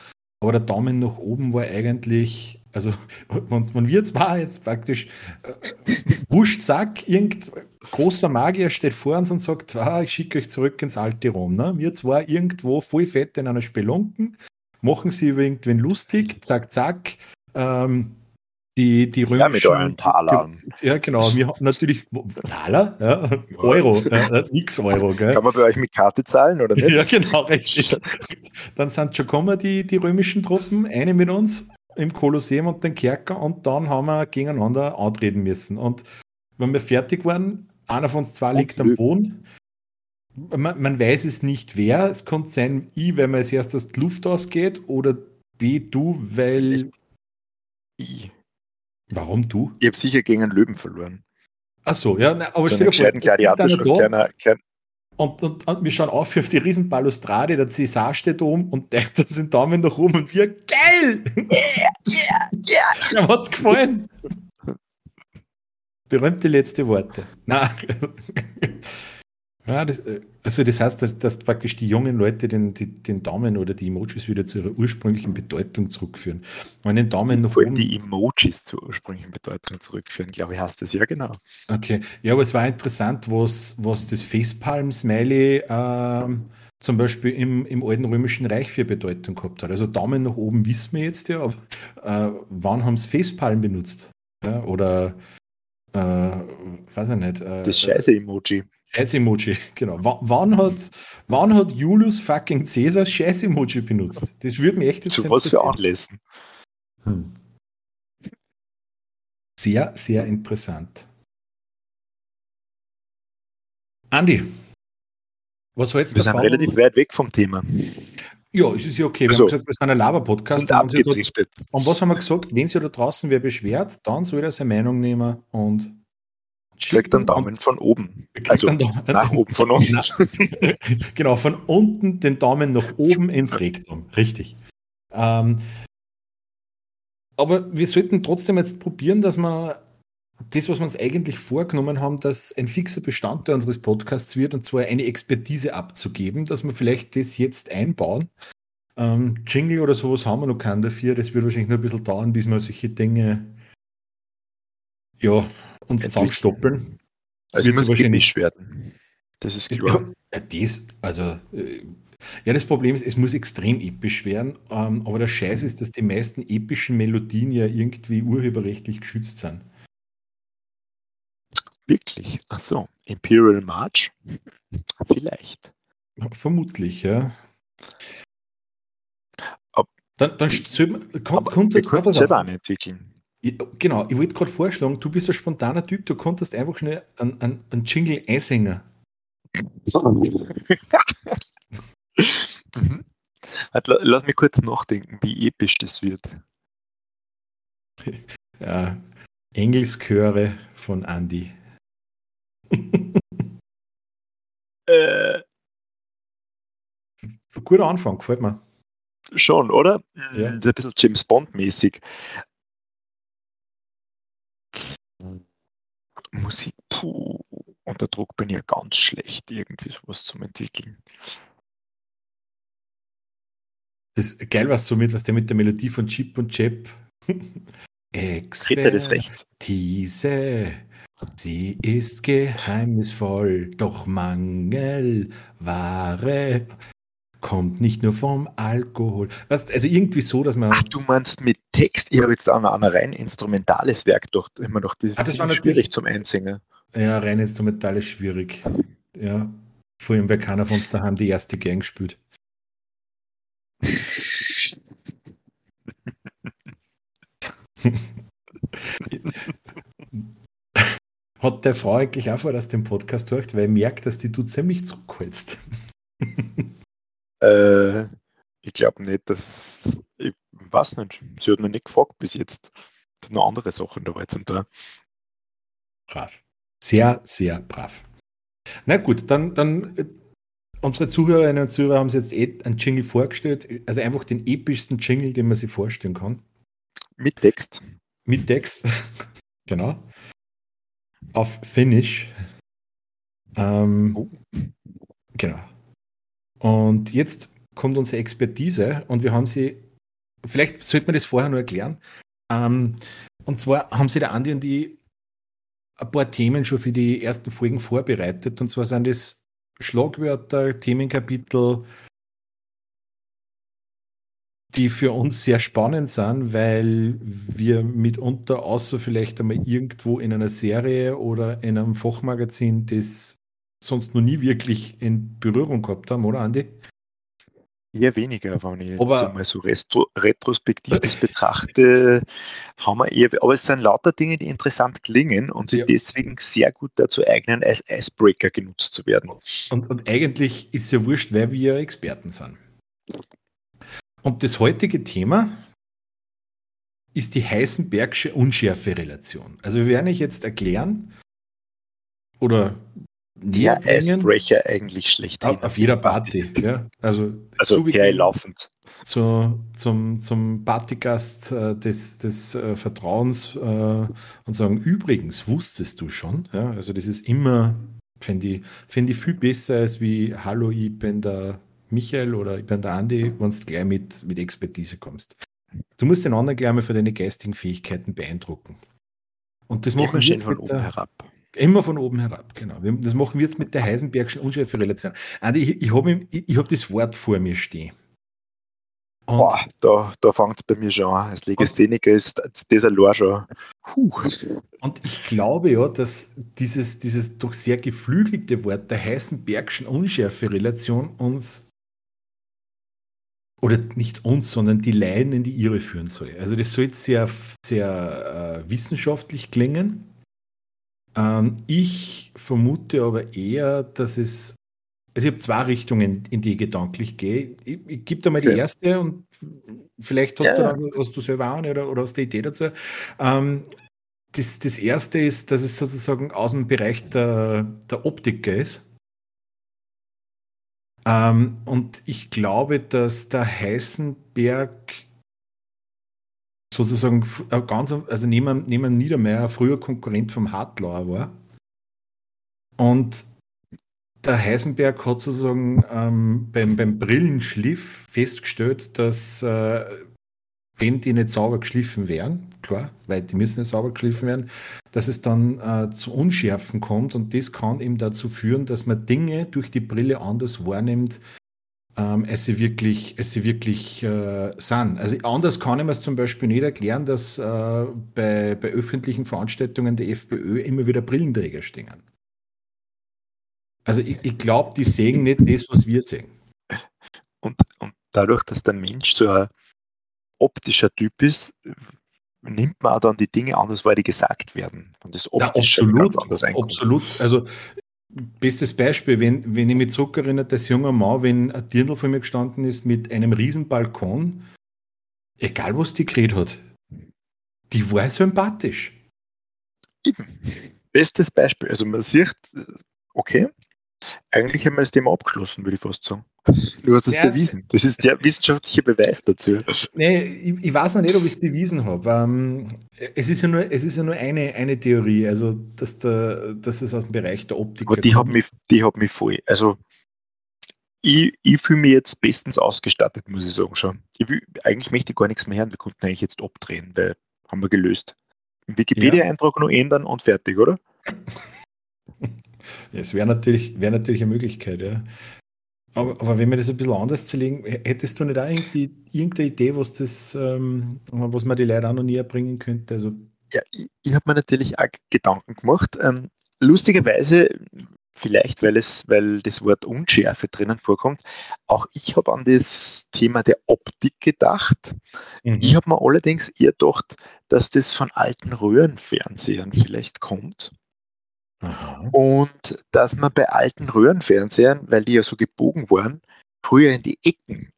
Aber der Daumen nach oben war eigentlich, also wenn wir zwar jetzt praktisch wurscht sagt, irgendein großer Magier steht vor uns und sagt, ich schicke euch zurück ins alte Rom. Ne? Wir zwar irgendwo voll fett in einer Spelunken, machen sie über irgendwen lustig, zack, Die römischen, ja, mit euren Talern. Ja, genau. Wir haben natürlich Taler, ja, Euro, nix Euro. Gell? Kann man bei euch mit Karte zahlen, oder nicht? Ja, genau, richtig. Dann sind schon gekommen die römischen Truppen, eine mit uns im Kolosseum und den Kerker und dann haben wir gegeneinander antreten müssen. Und wenn wir fertig waren, einer von uns zwei liegt am Boden. Man weiß es nicht, wer. Es kann sein, weil mir als erstes die Luft ausgeht oder B, du, weil... Ich. Warum du? Ich habe sicher gegen einen Löwen verloren. Ach so, ja, nein, aber so stell dir vor, und wir schauen auf die riesen Balustrade, der Cäsar steht oben und denkt uns den Daumen nach oben und wir, geil! Ja! Mir hat's gefallen! Berühmte letzte Worte. Nein. Ja, das heißt, dass praktisch die jungen Leute den Daumen oder die Emojis wieder zu ihrer ursprünglichen Bedeutung zurückführen. Wenn den Daumen nach oben... Die Emojis zur ursprünglichen Bedeutung zurückführen, glaube ich, heißt das ja genau. Okay, ja, aber es war interessant, was das Facepalm-Smiley zum Beispiel im alten Römischen Reich für Bedeutung gehabt hat. Also Daumen nach oben wissen wir jetzt ja, aber wann haben sie Facepalm benutzt? Ja, oder, weiß ich nicht. Das Scheiße-Emoji. Scheiß-Emoji, genau. Wann hat Julius fucking Caesar Scheiß-Emoji benutzt? Das würde mich echt interessieren. Zu was für Anlässen? Sehr, sehr interessant. Andi, was hältst du davon? Wir sind relativ weit weg vom Thema. Ja, es ist ja okay. Wir haben gesagt, wir sind ein Laber-Podcast. Sind abgerichtet. Und was haben wir gesagt? Wenn sich da draußen wer beschwert, dann soll er seine Meinung nehmen und... Schlägt einen Daumen von oben. Also nach oben von uns. Genau, von unten den Daumen nach oben ins Rektum. Richtig. Aber wir sollten trotzdem jetzt probieren, dass wir das, was wir uns eigentlich vorgenommen haben, dass ein fixer Bestandteil unseres Podcasts wird, und zwar eine Expertise abzugeben, dass wir vielleicht das jetzt einbauen. Jingle oder sowas haben wir noch keinen dafür. Das wird wahrscheinlich noch ein bisschen dauern, bis wir solche Dinge uns zusammenstoppeln. Das wird wahrscheinlich werden. Das ist klar. Das Problem ist, es muss extrem episch werden, aber der Scheiß ist, dass die meisten epischen Melodien ja irgendwie urheberrechtlich geschützt sind. Wirklich? Ach so. Imperial March? Vielleicht. Vermutlich, ja. Dann kommt der Körper selber entwickeln. Genau, ich wollte gerade vorschlagen, du bist ein spontaner Typ, du konntest einfach schnell einen Jingle einsingen. Lass mich kurz nachdenken, wie episch das wird. Ja, Engelschöre von Andi. Guter Anfang, gefällt mir. Schon, oder? Ja. Das ist ein bisschen James Bond-mäßig. Musik, unter Druck bin ich ja ganz schlecht, irgendwie sowas zum Entwickeln. Das ist geil, was der mit der Melodie von Chip und Chap. Expertise, sie ist geheimnisvoll, doch Mangelware kommt nicht nur vom Alkohol. Also irgendwie so, dass man... Ach, du meinst mit Text? Ich habe jetzt auch noch ein rein instrumentales Werk durch. Immer noch das war schwierig zum Einsingen. Ja, rein instrumental ist schwierig. Ja. Vor allem, weil keiner von uns daheim die erste Gang spielt. Hat der Frau eigentlich auch vor, dass den Podcast hört, weil ich merke, dass du ziemlich zurückhältst. Ich glaube nicht, ich weiß nicht, sie hat mich nicht gefragt bis jetzt. Es sind noch andere Sachen dabei zum Teil. Brav. Sehr, sehr brav. Na gut, dann unsere Zuhörerinnen und Zuhörer haben sich jetzt einen Jingle vorgestellt, also einfach den epischsten Jingle, den man sich vorstellen kann. Mit Text. Mit Text, genau. Auf Finnisch. Genau. Und jetzt kommt unsere Expertise und wir haben sie, vielleicht sollte man das vorher noch erklären, und zwar haben sie der Andi und ich ein paar Themen schon für die ersten Folgen vorbereitet, und zwar sind das Schlagwörter, Themenkapitel, die für uns sehr spannend sind, weil wir mitunter, außer vielleicht einmal irgendwo in einer Serie oder in einem Fachmagazin, das sonst noch nie wirklich in Berührung gehabt haben, oder Andi? Eher weniger, wenn ich jetzt mal so retrospektiv das betrachte, haben wir eher, aber es sind lauter Dinge, die interessant klingen und sich deswegen sehr gut dazu eignen, als Icebreaker genutzt zu werden. Und eigentlich ist es ja wurscht, weil wir Experten sind. Und das heutige Thema ist die Heisenbergsche Unschärferelation. Also wir werden euch jetzt erklären oder näher bringen. Der Eisbrecher eigentlich schlecht. Auf jeder Party. Ja. Also herlaufend. Zum Partygast des Vertrauens und sagen, übrigens, wusstest du schon? Ja, also das ist immer, finde ich viel besser als wie, hallo, ich bin der Michael oder ich bin der Andi, wenn du gleich mit Expertise kommst. Du musst den anderen gleich mal für deine geistigen Fähigkeiten beeindrucken. Und das machen wir jetzt von oben herab. Immer von oben herab, genau. Das machen wir jetzt mit der Heisenbergschen Unschärferelation. Andi, ich hab das Wort vor mir stehen. Boah, da fängt es bei mir schon an. Als Legastheniker ist das allein schon. Und ich glaube ja, dass dieses doch sehr geflügelte Wort der Heisenbergschen Unschärferelation uns, oder nicht uns, sondern die Laien in die Irre führen soll. Also das soll jetzt sehr, sehr wissenschaftlich klingen. Ich vermute aber eher, dass es, also ich habe zwei Richtungen, in die ich gedanklich gehe. Ich gebe dir mal die erste und vielleicht hast du selber auch eine oder hast du eine Idee dazu. Das erste ist, dass es sozusagen aus dem Bereich der Optiker ist. Und ich glaube, dass der Heisenberg sozusagen ganz, also neben Niedermeier früher Konkurrent vom Hartlauer war. Und der Heisenberg hat sozusagen beim Brillenschliff festgestellt, dass wenn die nicht sauber geschliffen werden, klar, weil die müssen nicht sauber geschliffen werden, dass es dann zu Unschärfen kommt und das kann eben dazu führen, dass man Dinge durch die Brille anders wahrnimmt, als sie wirklich sind. Also anders kann ich mir es zum Beispiel nicht erklären, dass bei öffentlichen Veranstaltungen der FPÖ immer wieder Brillenträger stehen. Also ich glaube, die sehen nicht das, was wir sehen. Und dadurch, dass der Mensch so ein optischer Typ ist, nimmt man auch dann die Dinge anders, weil die gesagt werden. Und das optisch ganz anders einkommt. Absolut. Also bestes Beispiel, wenn ich mich zurückerinnere, das junge Mann, wenn ein Dirndl vor mir gestanden ist mit einem riesen Balkon, egal was die geredet hat, die war sympathisch. Bestes Beispiel. Also man sieht, okay, eigentlich haben wir das Thema abgeschlossen, würde ich fast sagen. Du hast es bewiesen. Das ist der wissenschaftliche Beweis dazu. Nee, ich weiß noch nicht, ob ich es bewiesen habe. Es ist ja nur eine Theorie, also dass es aus dem Bereich der Optik. Aber die hat mich voll. Also ich fühle mich jetzt bestens ausgestattet, muss ich sagen schon. Eigentlich möchte ich gar nichts mehr hören. Wir konnten eigentlich jetzt abdrehen, weil haben wir gelöst. Im Wikipedia-Eintrag nur ändern und fertig, oder? Es wäre natürlich eine Möglichkeit, ja. Aber wenn wir das ein bisschen anders zerlegen, hättest du nicht auch irgendeine Idee, was man die Leute auch noch näher bringen könnte? Also ja, ich habe mir natürlich auch Gedanken gemacht. Lustigerweise, vielleicht weil das Wort Unschärfe drinnen vorkommt, auch ich habe an das Thema der Optik gedacht. Mhm. Ich habe mir allerdings eher gedacht, dass das von alten Röhrenfernsehern vielleicht kommt. Aha. Und dass man bei alten Röhrenfernsehern, weil die ja so gebogen waren, früher in die Ecken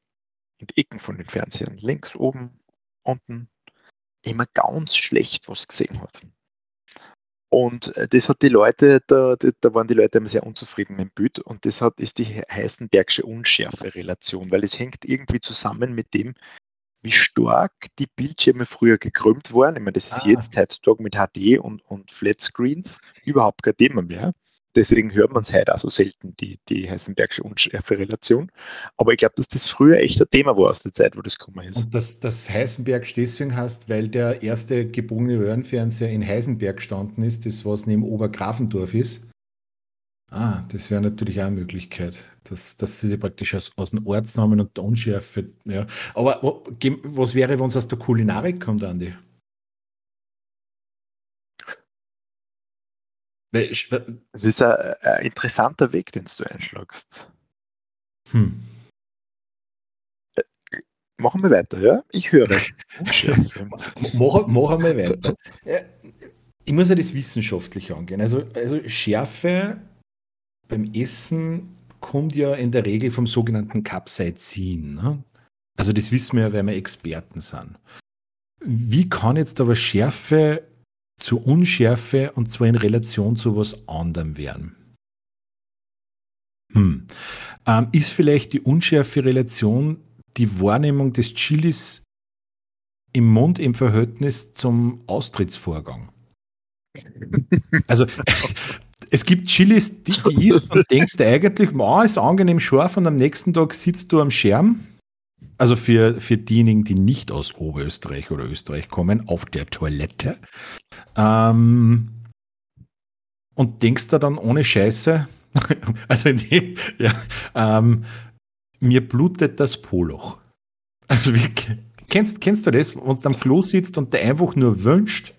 von den Fernsehern, links, oben, unten, immer ganz schlecht was gesehen hat. Und das hat die Leute, da waren die Leute immer sehr unzufrieden mit dem Bild und das ist die Heisenbergsche Unschärferelation, weil es hängt irgendwie zusammen mit dem, wie stark die Bildschirme früher gekrümmt waren. Ich meine, das ist jetzt heutzutage mit HD und Flatscreens überhaupt kein Thema mehr. Deswegen hört man es heute auch so selten, die Heisenbergsche Unschärferelation. Aber ich glaube, dass das früher echt ein Thema war aus der Zeit, wo das gekommen ist. Und dass das Heisenberg deswegen heißt, weil der erste gebogene Röhrenfernseher in Heisenberg gestanden ist, das was neben Obergrafendorf ist. Das wäre natürlich auch eine Möglichkeit, dass sie praktisch aus dem Ortsnamen und der Unschärfe. Ja. Aber was wäre, wenn es aus der Kulinarik kommt, Andi? Es ist ein interessanter Weg, den du einschlagst. Machen wir weiter, ja? Ich höre. Machen wir weiter. Ich muss ja das wissenschaftlich angehen. Also Schärfe beim Essen kommt ja in der Regel vom sogenannten Capsaicin. Ne? Also das wissen wir ja, weil wir Experten sind. Wie kann jetzt aber Schärfe zu Unschärfe und zwar in Relation zu was anderem werden? Ist vielleicht die Unschärferelation die Wahrnehmung des Chilis im Mund im Verhältnis zum Austrittsvorgang? Also es gibt Chilis, die isst und denkst du eigentlich, man ist angenehm scharf und am nächsten Tag sitzt du am Scherm. Also für diejenigen, die nicht aus Oberösterreich oder Österreich kommen, auf der Toilette. Und denkst da dann ohne Scheiße, also nee, ja, mir blutet das Poloch. Also wie, kennst du das, wenn du am Klo sitzt und dir einfach nur wünscht,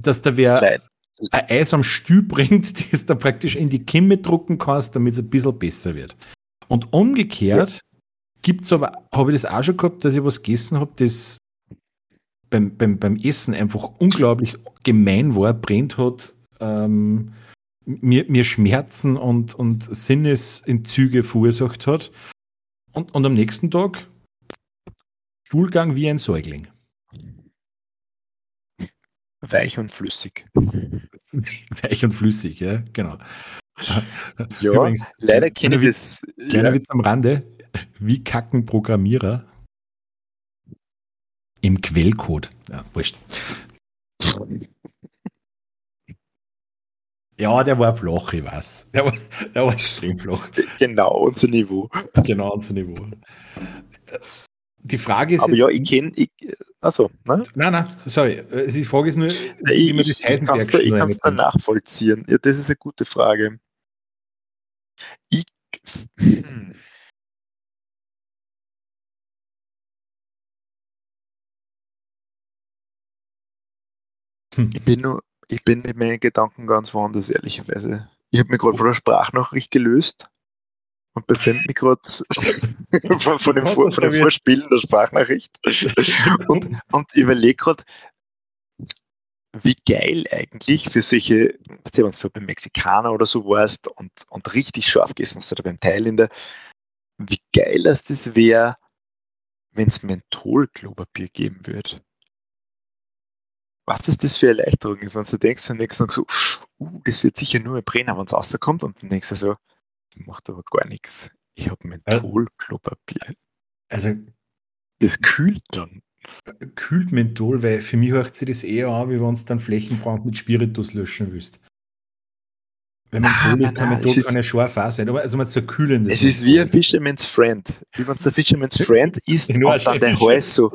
dass da wer ein Eis am Stuhl bringt, das da praktisch in die Kimme drucken kannst, damit es ein bisschen besser wird. Und umgekehrt gibt's aber, habe ich das auch schon gehabt, dass ich was gegessen habe, das beim Essen einfach unglaublich gemein war, brennt hat, mir Schmerzen und Sinnesentzüge verursacht hat. Und am nächsten Tag Stuhlgang wie ein Säugling. Weich und flüssig. Weich und flüssig, ja, genau. Ja, übrigens, leider kenne ich das. Kleiner Witz am Rande. Wie kacken Programmierer? Im Quellcode. Ja, wurscht. Ja, der war flach, ich weiß. Der war extrem flach. Genau, unser Niveau. Genau, unser Niveau. Die Frage ist. Aber jetzt, ja, ich kenne. Achso, ne? Nein, sorry. Die Frage ist nur, wie man das Heisenbergsche. Ich kann es da nachvollziehen. Ja, das ist eine gute Frage. Ich bin mit meinen Gedanken ganz woanders, ehrlicherweise. Ich habe mich gerade von der Sprachnachricht gelöst und befinde mich gerade von dem Vorspielen der Sprachnachricht und überlege gerade, wie geil eigentlich für solche, wenn du beim Mexikaner oder so warst und richtig scharf gegessen hast oder beim Thailänder, wie geil das wäre, wenn es Menthol-Klopapier geben würde. Was ist das für eine Erleichterung ist, wenn du denkst, am nächsten Tag so, das wird sicher nur ein Brenner, wenn es rauskommt, und dann denkst du so, das macht aber gar nichts. Ich habe Menthol-Klopapier. Also, das kühlt dann. Kühlt Menthol, weil für mich hört sich das eher an, wie wenn es dann Flächenbrand mit Spiritus löschen willst. Wenn man Menthol kann ja scharf auch sein, aber also man so kühlendes. Es ist wie ein Fisherman's Friend. Wie wenn es der Fisherman's Friend isst und dann dein Hals so.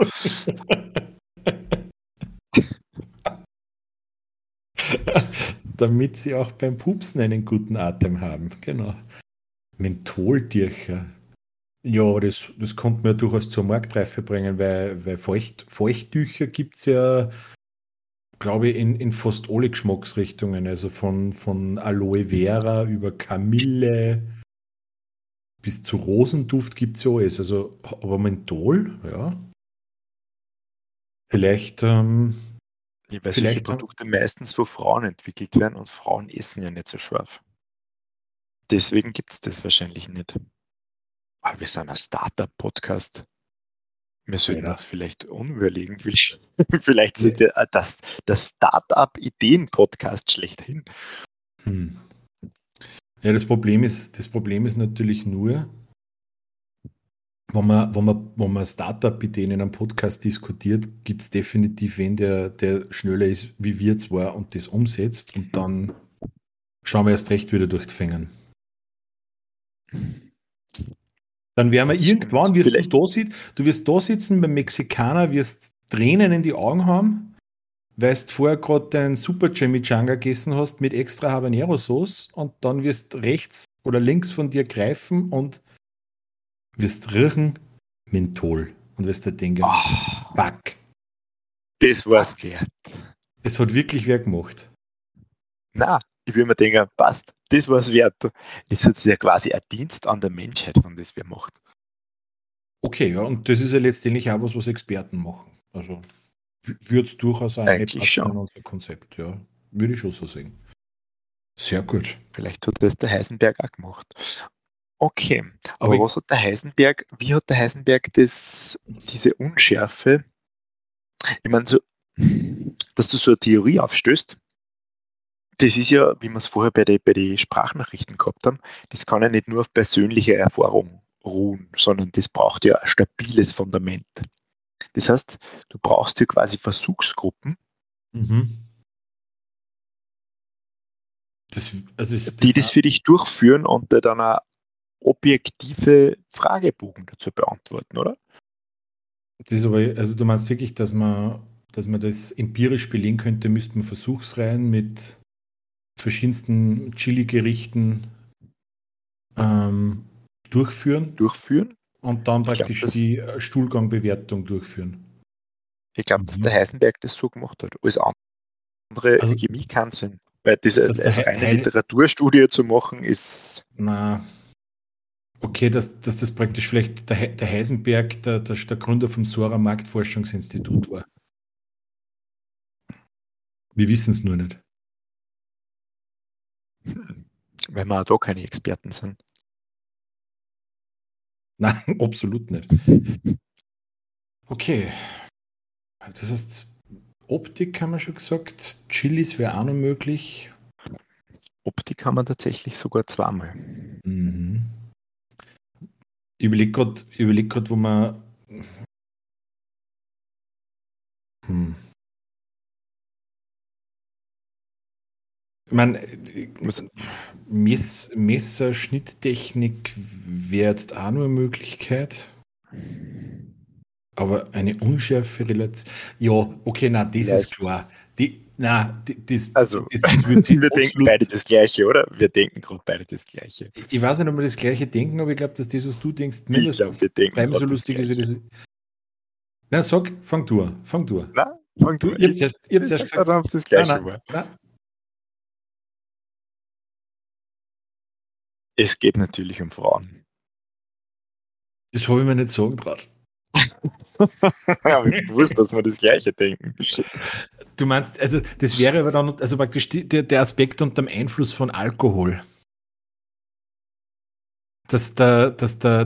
Damit sie auch beim Pupsen einen guten Atem haben. Genau. Mentholtücher. Ja, das konnte man ja durchaus zur Marktreife bringen, weil Feuchttücher gibt es ja, glaube ich, in fast alle Geschmacksrichtungen. Also von Aloe Vera über Kamille bis zu Rosenduft gibt es ja alles. Also, aber Menthol, ja. Vielleicht. Weil solche Produkte meistens von Frauen entwickelt werden und Frauen essen ja nicht so scharf. Deswegen gibt es das wahrscheinlich nicht. Aber wir sind ein Startup-Podcast. Wir sollten uns vielleicht umüberlegen. Vielleicht sind wir das Startup-Ideen-Podcast schlechthin. Ja, das Problem ist natürlich nur, wenn man Startup-Ideen in einem Podcast diskutiert, gibt es definitiv wen, der schneller ist wie wir zwar und das umsetzt, und dann schauen wir erst recht wieder durch die Finger. Dann werden wir irgendwann, wirst du da sitzen beim Mexikaner, wirst Tränen in die Augen haben, weil du vorher gerade dein Super Chimichanga gegessen hast mit extra Habanero-Sauce, und dann wirst rechts oder links von dir greifen und wirst riechen Menthol und wirst da denken, fuck. Das war's wert. Es hat wirklich wer gemacht. Na, ich würde mir denken, passt, das war's wert. Das ist ja quasi ein Dienst an der Menschheit, wenn das wer macht. Okay, ja, und das ist ja letztendlich auch was Experten machen. Also würde es durchaus auch eine Passung an unser Konzept, ja. Würde ich schon so sehen. Sehr gut. Vielleicht hat das der Heisenberg auch gemacht. Okay, aber was hat der Heisenberg, wie hat der Heisenberg diese Unschärfe, ich meine, so, dass du so eine Theorie aufstößt, das ist ja, wie wir es vorher bei den Sprachnachrichten gehabt haben, das kann ja nicht nur auf persönlicher Erfahrung ruhen, sondern das braucht ja ein stabiles Fundament. Das heißt, du brauchst ja quasi Versuchsgruppen, die das für dich durchführen und dir dann eine objektive Fragebogen dazu beantworten, oder? Das ist aber, also du meinst wirklich, dass man das empirisch belegen könnte, müsste man Versuchsreihen mit verschiedensten Chili-Gerichten durchführen und dann praktisch die Stuhlgangbewertung durchführen. Ich glaube, dass der Heisenberg das so gemacht hat. Alles andere Chemie kann Sinn. Weil das als reine Literaturstudie zu machen ist... Na, okay, dass das praktisch vielleicht der Heisenberg der Gründer vom Sora Marktforschungsinstitut war. Wir wissen es nur nicht. Weil wir auch da keine Experten sind. Nein, absolut nicht. Okay. Das heißt, Optik haben wir schon gesagt, Chilis wäre auch noch möglich. Optik haben wir tatsächlich sogar zweimal. Mhm. Ich überlege gerade, wo man... Ich meine, Messerschnitttechnik wäre jetzt auch nur eine Möglichkeit. Aber eine Unschärferelation. Ja, okay, nein, das ist klar. Wir denken beide das Gleiche, oder? Wir denken gerade beide das Gleiche. Ich weiß nicht, ob wir das Gleiche denken, aber ich glaube, dass das, was du denkst, mindestens bleiben so lustig wie das. Na, sag, fang du an. Na, fang du an. Jetzt erst gesagt, dann haben sie das Gleiche gemacht. Es geht natürlich um Frauen. Das habe ich mir nicht sagen traut. Ja, ich wusste, dass wir das Gleiche denken. Du meinst, also das wäre aber dann, also praktisch der Aspekt unter dem Einfluss von Alkohol. Dass der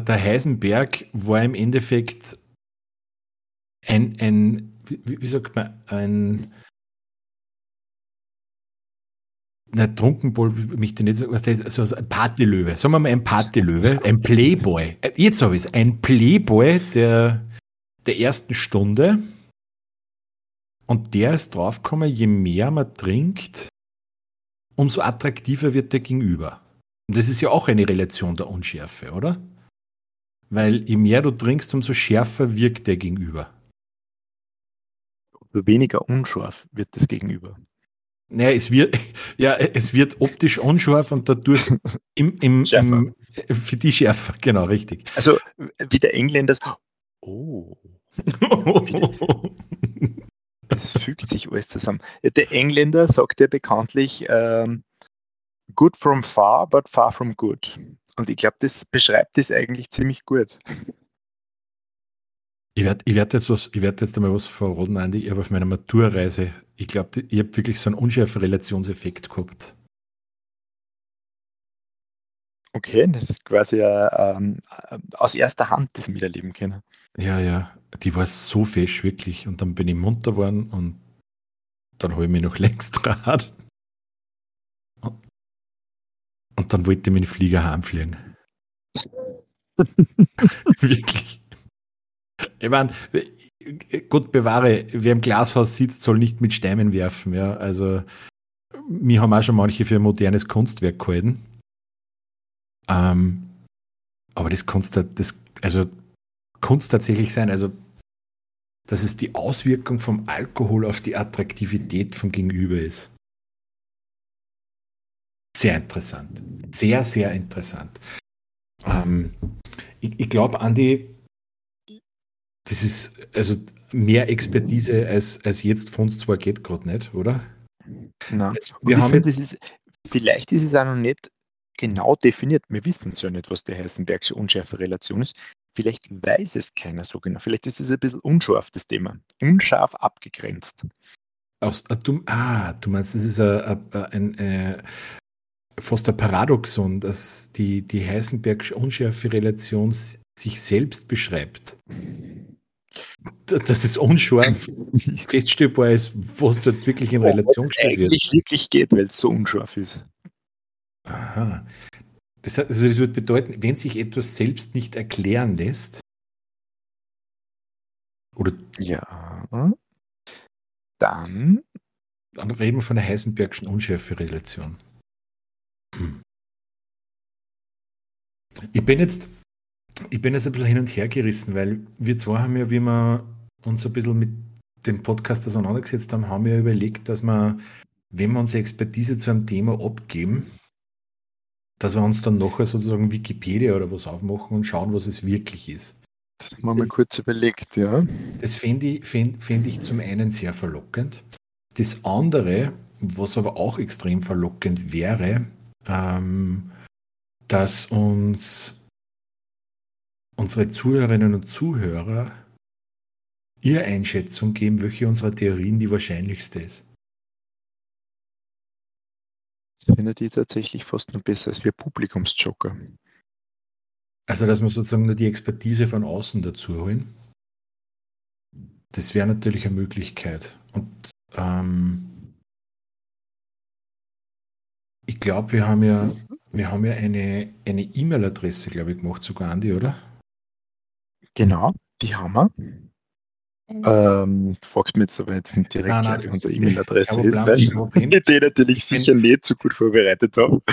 Heisenberg war im Endeffekt ein Partylöwe. Sagen wir mal ein Partylöwe, ein Playboy. Jetzt habe ich es. Ein Playboy der ersten Stunde. Und der ist draufgekommen, je mehr man trinkt, umso attraktiver wird der Gegenüber. Und das ist ja auch eine Relation der Unschärfe, oder? Weil je mehr du trinkst, umso schärfer wirkt der Gegenüber. Umso weniger unscharf wird das Gegenüber. Naja, es wird optisch unscharf und dadurch für die schärfer, genau, richtig. Also wie der Engländer sagt, oh. Es fügt sich alles zusammen. Der Engländer sagt ja bekanntlich good from far, but far from good. Und ich glaube, das beschreibt das eigentlich ziemlich gut. Ich werd jetzt einmal was verraten, Andi. Ich habe auf meiner Maturreise, ich glaube, ich habe wirklich so einen Unschärferelationseffekt gehabt. Okay, das ist quasi aus erster Hand das miterleben können. Ja, die war so fesch, wirklich. Und dann bin ich munter geworden und dann habe ich mich noch längst dran. Und dann wollte ich mit dem Flieger heimfliegen. Wirklich. Ich meine, Gott bewahre, wer im Glashaus sitzt, soll nicht mit Steinen werfen. Ja? Also, mir haben auch schon manche für ein modernes Kunstwerk gehalten. Aber das kann es tatsächlich sein, also, dass es die Auswirkung vom Alkohol auf die Attraktivität vom Gegenüber ist. Sehr interessant. Sehr, sehr interessant. Ich glaube, Andi, das ist, also mehr Expertise als jetzt von uns zwar geht gerade nicht, oder? Nein. Vielleicht ist es auch noch nicht genau definiert. Wir wissen es ja nicht, was die Heisenbergsche Unschärferelation ist. Vielleicht weiß es keiner so genau. Vielleicht ist es ein bisschen unscharf, das Thema. Unscharf abgegrenzt. Du meinst, es ist ein fast ein Paradoxon, dass die Heisenbergsche Unschärferelation sich selbst beschreibt. Dass es unscharf feststellbar ist, was da jetzt wirklich in Relation steht. Eigentlich wirklich geht, weil es so unscharf ist. Aha. Das würde bedeuten, wenn sich etwas selbst nicht erklären lässt, oder ja, dann reden wir von der Heisenbergschen Unschärferelation. Ich bin jetzt ein bisschen hin und her gerissen, weil wir zwei haben ja, wie wir uns ein bisschen mit dem Podcast auseinandergesetzt haben, haben wir überlegt, dass wir, wenn wir unsere Expertise zu einem Thema abgeben, dass wir uns dann nachher sozusagen Wikipedia oder was aufmachen und schauen, was es wirklich ist. Das haben wir mal kurz überlegt, ja. Das fänd ich zum einen sehr verlockend. Das andere, was aber auch extrem verlockend wäre, dass uns unsere Zuhörerinnen und Zuhörer ihre Einschätzung geben, welche unserer Theorien die wahrscheinlichste ist. Ich finde die tatsächlich fast noch besser als wir Publikumsjoker. Also, dass wir sozusagen nur die Expertise von außen dazu holen, das wäre natürlich eine Möglichkeit. Und ich glaube, wir haben ja eine E-Mail-Adresse, glaube ich, gemacht zu Gandhi, oder? Genau, die haben wir. Fragst mir jetzt aber jetzt nicht direkt, wie unsere E-Mail-Adresse ist, weil ich die natürlich sicher nicht so gut vorbereitet habe.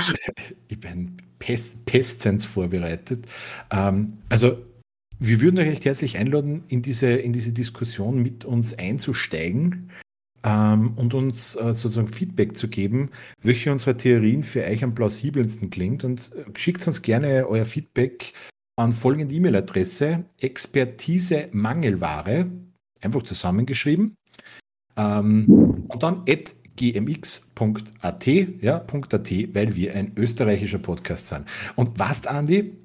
Ich bin bestens vorbereitet. Also wir würden euch recht herzlich einladen, in diese Diskussion mit uns einzusteigen und uns sozusagen Feedback zu geben, welche unserer Theorien für euch am plausibelsten klingt, und schickt uns gerne euer Feedback an folgende E-Mail-Adresse: Expertise Mangelware, einfach zusammengeschrieben. Und dann @gmx.at, ja, .at, weil wir ein österreichischer Podcast sind. Und was, Andi,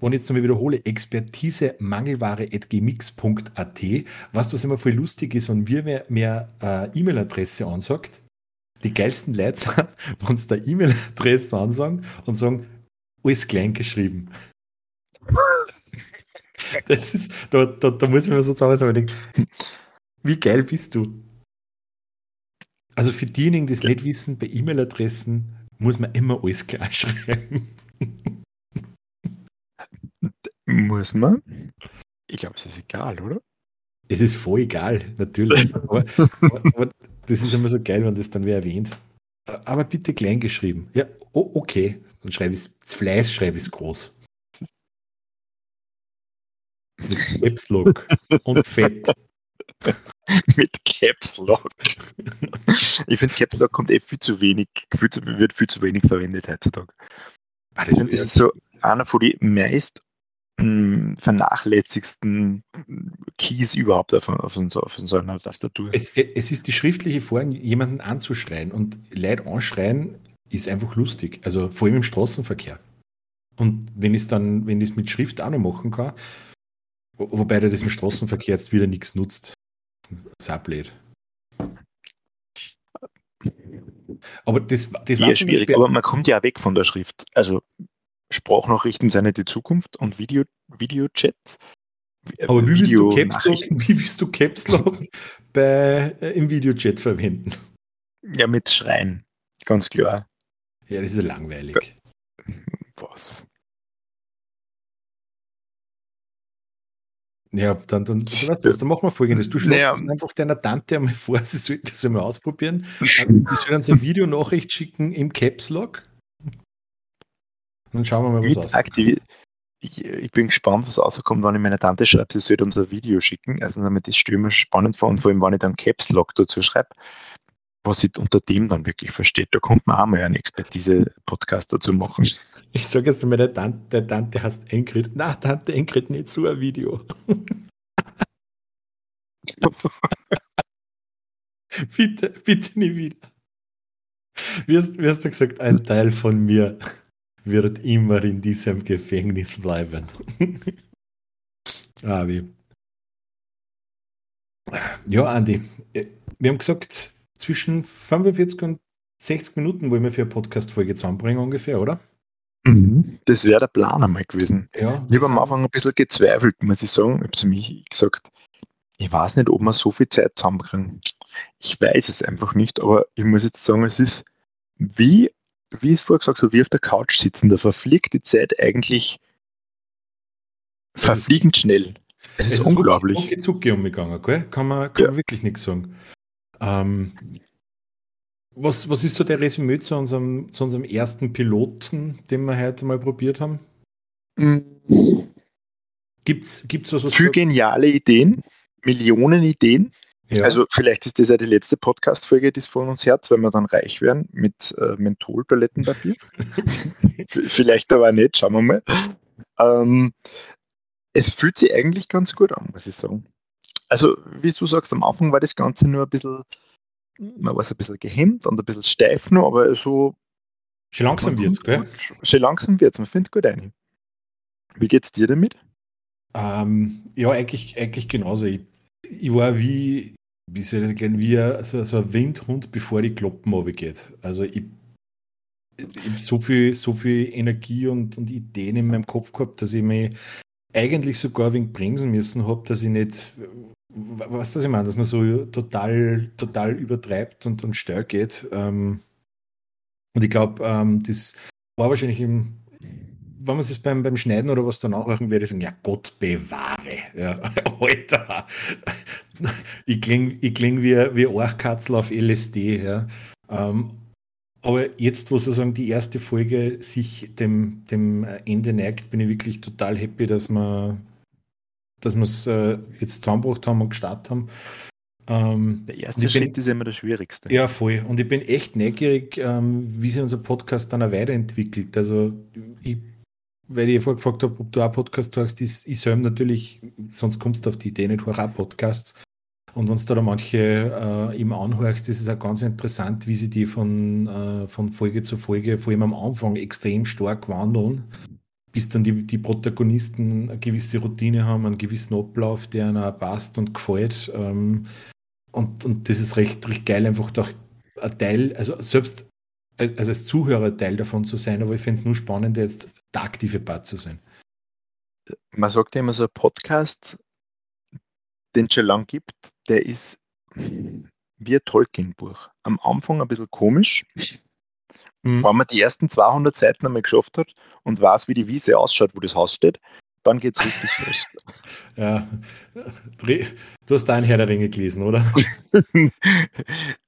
und jetzt nochmal wiederhole, expertise-mangelware@gmx.at, weißt du, was immer voll lustig ist, wenn wir mehr E-Mail-Adresse ansagt? Die geilsten Leute sind, wenn sie da E-Mail-Adresse ansagen und sagen, alles klein geschrieben. Das ist, da muss ich mir sozusagen überlegen, wie geil bist du? Also für diejenigen, die es nicht wissen, bei E-Mail-Adressen muss man immer alles klar schreiben. Muss man? Ich glaube, es ist egal, oder? Es ist voll egal, natürlich. Aber das ist immer so geil, wenn das dann wer erwähnt. Aber bitte klein geschrieben. Ja, okay. Dann schreibe ich es, das Fleiß schreibe ich es groß. Mit Caps Lock und fett. Mit Caps Lock. Ich finde, Caps Lock kommt wird viel zu wenig verwendet heutzutage. Ah, das ist so einer von den meist vernachlässigsten Keys überhaupt auf so einer Tastatur. Es ist die schriftliche Form, jemanden anzuschreien, und Leute anschreien ist einfach lustig. Also vor allem im Straßenverkehr. Und wenn ich es mit Schrift auch noch machen kann, wobei der das im Straßenverkehr jetzt wieder nichts nutzt. Das ist auch blöd. Aber das war schwierig, aber man kommt ja auch weg von der Schrift. Also Sprachnachrichten sind nicht die Zukunft und Videochats. Aber wie willst du Caps Lock im Videochat verwenden? Ja, mit Schreien, ganz klar. Ja, das ist ja langweilig. Was? Ja, dann weißt du was, dann machen wir folgendes. Du schlagst es einfach deiner Tante einmal vor, sie soll das einmal ausprobieren. Die soll uns eine Videonachricht schicken im Caps Lock. Dann schauen wir mal, was rauskommt. Ich bin gespannt, was rauskommt, wenn ich meiner Tante schreibe, sie soll uns ein Video schicken. Also damit ist stürmer spannend vor, und vor allem, wenn ich dann Caps Lock dazu schreibe, was ich unter dem dann wirklich versteht. Da kommt man auch mal einen Expertise-Podcast dazu machen. Ich sage jetzt mal, der Tante heißt Ingrid. Na, Tante Ingrid, nicht so ein Video. bitte nie wieder. Wie hast du gesagt, ein Teil von mir wird immer in diesem Gefängnis bleiben. Wie. Ja, Andi, wir haben gesagt, zwischen 45 und 60 Minuten wollen wir für eine Podcast-Folge zusammenbringen ungefähr, oder? Mhm. Das wäre der Plan einmal gewesen. Ja, ich habe am Anfang ein bisschen gezweifelt, muss ich sagen. Ich habe zu mir gesagt, ich weiß nicht, ob wir so viel Zeit zusammenkriegen. Ich weiß es einfach nicht, aber ich muss jetzt sagen, es ist wie ich es vorher gesagt habe, wie auf der Couch sitzen. Da verfliegt die Zeit eigentlich verfliegend schnell. Es ist unglaublich. Es ist rucki zucki umgegangen, gell? Kann man wirklich nichts sagen. Was ist so der Resümee zu unserem ersten Piloten, den wir heute mal probiert haben? Gibt's was? Für geniale Ideen, Millionen Ideen. Ja. Also vielleicht ist das ja die letzte Podcast-Folge, die es von uns herz, weil wir dann reich werden mit Menthol-Toilettenpapier. Vielleicht aber nicht, schauen wir mal. Es fühlt sich eigentlich ganz gut an, muss ich sagen. Also, wie du sagst, am Anfang war das Ganze nur ein bisschen, man war ein bisschen gehemmt und ein bisschen steif noch, aber so... Schon langsam wird's, gell? Schon langsam wird's, man findet gut ein. Wie geht's dir damit? Ja, eigentlich genauso. Ich war wie soll ich das sagen, wie so ein Windhund, bevor die Kloppen runtergeht. Also ich habe so viel Energie und Ideen in meinem Kopf gehabt, dass ich mich eigentlich sogar wegen bremsen müssen habe, dass ich nicht, weißt du, was ich meine, dass man so total übertreibt und steil geht. Und ich glaube, das war wahrscheinlich im... Wenn man es beim Schneiden oder was dann anhören würde, sagen, ja Gott bewahre. Ja, Alter. Ich kling wie Orchkatzel auf LSD. Ja. Aber jetzt, wo sozusagen die erste Folge sich dem Ende neigt, bin ich wirklich total happy, dass wir es jetzt zusammengebracht haben und gestartet haben. Der erste Schritt ist immer der schwierigste. Ja, voll. Und ich bin echt neugierig, wie sich unser Podcast dann auch weiterentwickelt. Also weil ich vorher gefragt habe, ob du auch Podcast hörst, ich selber natürlich, sonst kommst du auf die Idee nicht, höre auch Podcasts. Und wenn du da manche eben anhörst, ist es auch ganz interessant, wie sie die von Folge zu Folge, vor allem am Anfang, extrem stark wandeln, bis dann die Protagonisten eine gewisse Routine haben, einen gewissen Ablauf, der ihnen auch passt und gefällt. Und das ist recht geil, einfach doch ein Teil, also selbst als Zuhörer Teil davon zu sein, aber ich finde es nur spannend, jetzt der aktive Part zu sein. Man sagt ja immer so, ein Podcast, den es schon lange gibt, der ist wie ein Tolkien-Buch. Am Anfang ein bisschen komisch, wenn man die ersten 200 Seiten einmal geschafft hat und weiß, wie die Wiese ausschaut, wo das Haus steht, dann geht es richtig los. Ja. Du hast deinen Herr der Ringe gelesen, oder?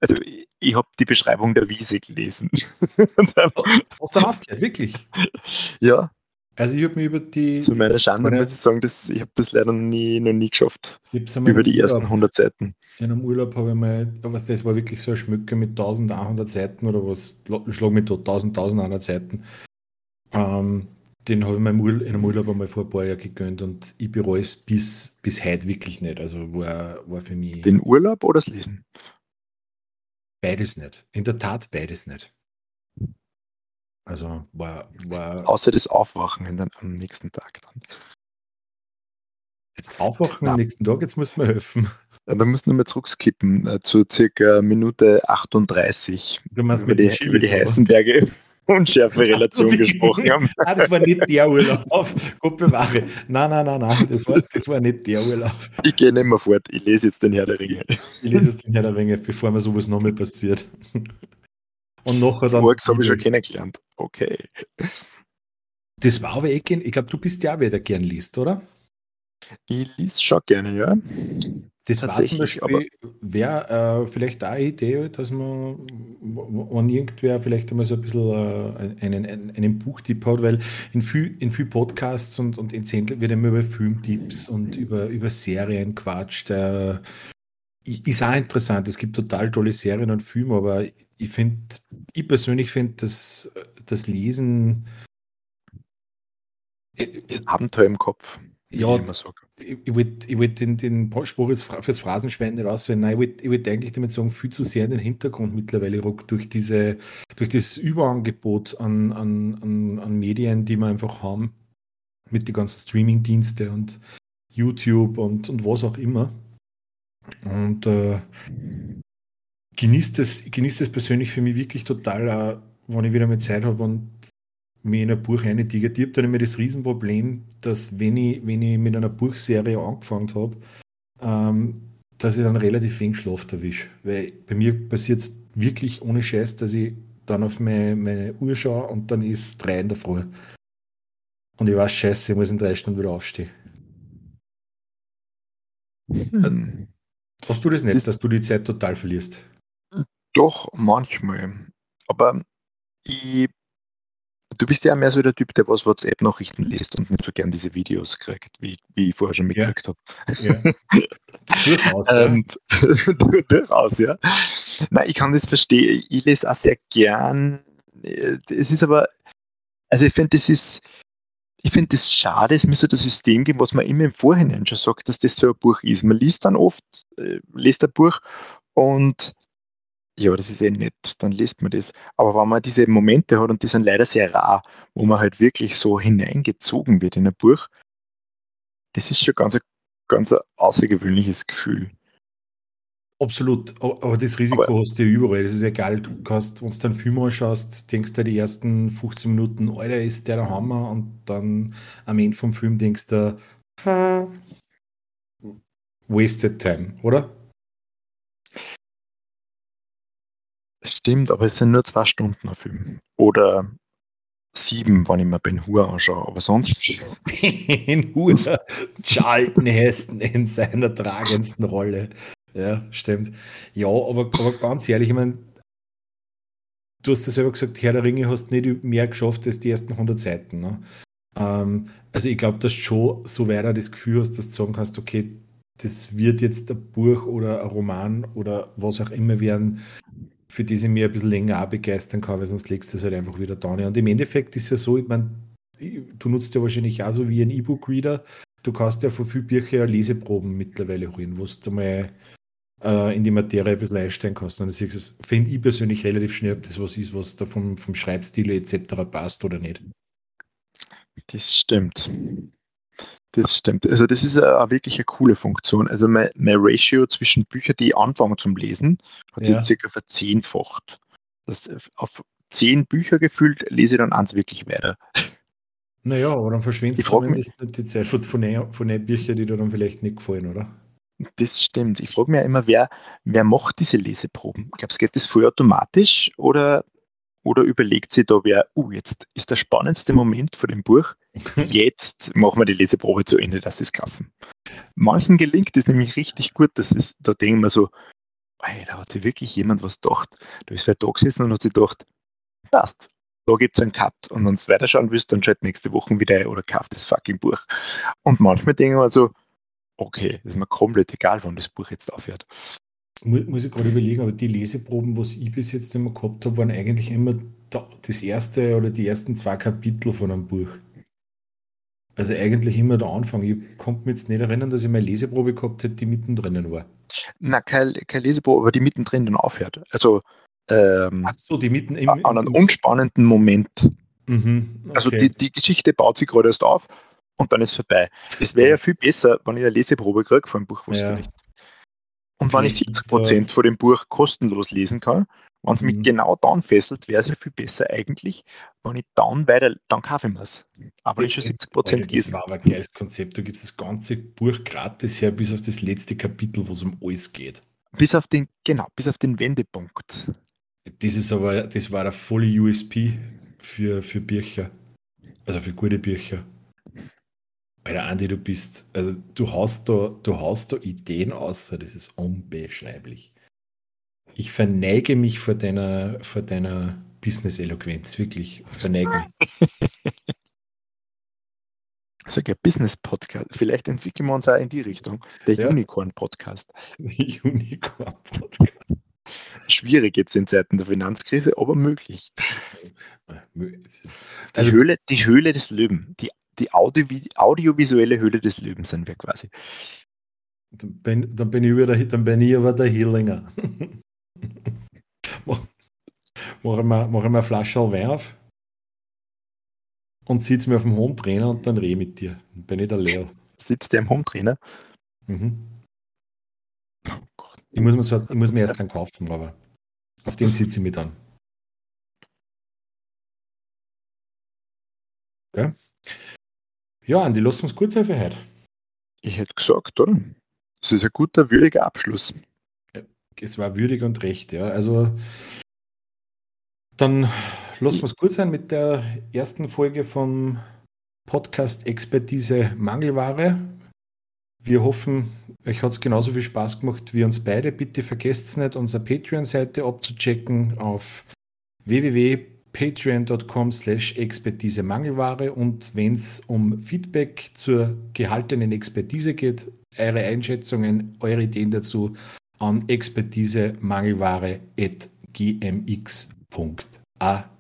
Also, ich habe die Beschreibung der Wiese gelesen. Hast du aufgehört, wirklich? Ja. Also, ich habe mir über die... Zu meiner Schande muss ich sagen, ich habe das leider noch nie geschafft, über die ersten 100 Seiten. In einem Urlaub habe ich mal, das war wirklich so ein Schmücke mit 1100 Seiten oder was, schlag mich tot, 1100 Seiten. Den habe ich mir in einem Urlaub einmal vor ein paar Jahren gegönnt und ich bereue es bis heute wirklich nicht. Also war für mich... Den Urlaub oder das Lesen? Beides nicht. In der Tat beides nicht. Also war... Außer das Aufwachen am nächsten Tag dann. Das Aufwachen am nächsten Tag, jetzt muss man helfen. Ja, wir müssen nochmal zurückskippen zu circa Minute 38. Du meinst über die Heisenberger Unschärferelation gesprochen haben. Nein, das war nicht der Urlaub. Gott bewahre. Nein. Das war nicht der Urlaub. Ich gehe nicht mehr fort. Ich lese jetzt den Herr der Ringe. Bevor mir sowas nochmal passiert. Und nachher dann... Morgens habe ich schon kennengelernt. Okay. Das war aber eh... Ich glaube, du bist ja auch wieder gern liest, oder? Ich lese schon gerne, ja. Das war zum Beispiel, wäre vielleicht auch eine Idee, dass man, wenn irgendwer vielleicht einmal so ein bisschen einen Buchtipp hat, weil in viel Podcasts und in Zentl wird immer über Filmtipps und über Serien quatscht. Ist auch interessant, es gibt total tolle Serien und Filme, aber ich persönlich finde, dass das Lesen... Das Abenteuer im Kopf. Ja, ich wollte den Spruch fürs Phrasenschwein nicht auswählen. Nein, ich wollte eigentlich damit sagen, viel zu sehr in den Hintergrund mittlerweile rückt durch dieses Überangebot an Medien, die wir einfach haben, mit den ganzen Streaming-Dienste und YouTube und was auch immer. Und genieße das persönlich für mich wirklich total, auch wenn ich wieder mal Zeit habe und mich in ein Buch einige habe, dann immer das Riesenproblem, dass wenn ich mit einer Buchserie angefangen habe, dass ich dann relativ wenig Schlaf erwische. Weil bei mir passiert es wirklich ohne Scheiß, dass ich dann auf meine Uhr schaue und dann ist es 3 in der Früh. Und ich weiß, scheiße, ich muss in 3 Stunden wieder aufstehen. Hm. Hast du das nicht, dass du die Zeit total verlierst? Doch, manchmal. Aber du bist ja mehr so der Typ, der was WhatsApp-Nachrichten liest und nicht so gern diese Videos kriegt, wie ich vorher schon mitgekriegt habe. Ja. Durchaus, ja. Durchaus, ja. Nein, ich kann das verstehen. Ich lese auch sehr gern. Es ist aber, also ich finde, das schade, es müsste das System geben, was man immer im Vorhinein schon sagt, dass das so ein Buch ist. Man liest dann oft, liest ein Buch und ja, das ist eh nett, dann liest man das. Aber wenn man diese Momente hat, und die sind leider sehr rar, wo man halt wirklich so hineingezogen wird in ein Buch, das ist schon ganz ein außergewöhnliches Gefühl. Absolut, aber das Risiko hast du ja überall, das ist egal, du kannst, wenn du dann Film anschaust, denkst du die ersten 15 Minuten, Alter, ist der Hammer, und dann am Ende vom Film denkst du, wasted time, oder? Stimmt, aber es sind nur 2 Stunden ein Film. Oder 7, wenn ich mir Ben Hur anschaue, aber sonst... Ben Hur, Charlton Heston in seiner tragendsten Rolle. Ja, stimmt. Ja, aber ganz ehrlich, ich meine, du hast ja selber gesagt, Herr der Ringe hast nicht mehr geschafft als die ersten 100 Seiten. Ne? Also ich glaube, dass du schon so weiter das Gefühl hast, dass du sagen kannst, okay, das wird jetzt ein Buch oder ein Roman oder was auch immer werden, für die ich mich ein bisschen länger auch begeistern kann, weil sonst legst du es halt einfach wieder down. Und im Endeffekt ist ja so, ich meine, du nutzt ja wahrscheinlich auch so wie ein E-Book-Reader, du kannst ja von vielen Büchern Leseproben mittlerweile holen, wo du mal in die Materie ein bisschen einsteigen kannst. Und das finde ich persönlich relativ schnell, ob das was ist, was da vom Schreibstil etc. passt oder nicht. Das stimmt. Also das ist eine wirklich eine coole Funktion. Also mein Ratio zwischen Büchern, die anfangen zum Lesen, hat sich jetzt circa verzehnfacht. Das auf 10 Bücher gefühlt lese ich dann eins wirklich weiter. Naja, aber dann verschwindest du die Zeit von den Büchern, die dir dann vielleicht nicht gefallen, oder? Das stimmt. Ich frage mich ja immer, wer macht diese Leseproben? Glaubst du, geht das voll automatisch oder überlegt sich da wer, jetzt ist der spannendste Moment von dem Buch, jetzt machen wir die Leseprobe zu Ende, dass sie es kaufen. Manchen gelingt es nämlich richtig gut, da denken wir so, da hat sich wirklich jemand was gedacht. Da ist wer da gesessen und hat sich gedacht, passt, da gibt es einen Cut und wenn du weiterschauen willst, dann schalt nächste Woche wieder ein oder kauft das fucking Buch. Und manchmal denken wir so, okay, ist mir komplett egal, wann das Buch jetzt aufhört. Muss ich gerade überlegen, aber die Leseproben, was ich bis jetzt immer gehabt habe, waren eigentlich immer das erste oder die ersten 2 Kapitel von einem Buch. Also eigentlich immer der Anfang. Ich konnte mich jetzt nicht erinnern, dass ich meine Leseprobe gehabt hätte, die mittendrin war. Na, keine Leseprobe, aber die mittendrin dann aufhört. Also die mitten an einem unspannenden Moment. Mhm, okay. Also die Geschichte baut sich gerade erst auf und dann ist es vorbei. Es wäre ja viel besser, wenn ich eine Leseprobe kriege von einem Buch, was vielleicht. Und wenn ich 70% von dem Buch kostenlos lesen kann, wenn es mich genau dann fesselt, wäre es ja viel besser eigentlich, wenn ich dann kaufe ich mir es. Aber ich schon 70% lesen. Das war aber ein geiles Konzept. Du gibst das ganze Buch gratis her, bis auf das letzte Kapitel, wo es um alles geht. Bis auf den Wendepunkt. Das war der volle USP für Bücher. Also für gute Bücher. Bei der Andi, du haust da Ideen aus, das ist unbeschreiblich. Ich verneige mich vor deiner Business-Eloquenz, wirklich. Verneige mich. Ich sage ja Business-Podcast. Vielleicht entwickeln wir uns auch in die Richtung. Der Unicorn-Podcast. Schwierig jetzt in Zeiten der Finanzkrise, aber möglich. Die Höhle des Löwen. Die audiovisuelle Höhle des Lebens sind wir quasi. Dann bin ich aber der Hillinger. Mach ich mir eine Flasche Wein auf und sitze mir auf dem Home-Trainer und dann rede mit dir. Dann bin ich der Leo. Sitzt der am Home-Trainer? Mhm. Oh Gott. Ich muss mir erst dann kaufen, aber Auf den zieht sie mit an. Ja, ja, Andi, lass uns kurz für heute. Ich hätte gesagt, oder? Es ist ein guter, würdiger Abschluss. Es war würdig und recht, ja. Also, dann lassen wir es kurz sein mit der ersten Folge vom Podcast Expertise Mangelware. Wir hoffen, euch hat es genauso viel Spaß gemacht wie uns beide. Bitte vergesst nicht, unsere Patreon-Seite abzuchecken auf www.patreon.com/Expertise Mangelware, und wenn es um Feedback zur gehaltenen Expertise geht, eure Einschätzungen, eure Ideen dazu an expertisemangelware@gmx.at.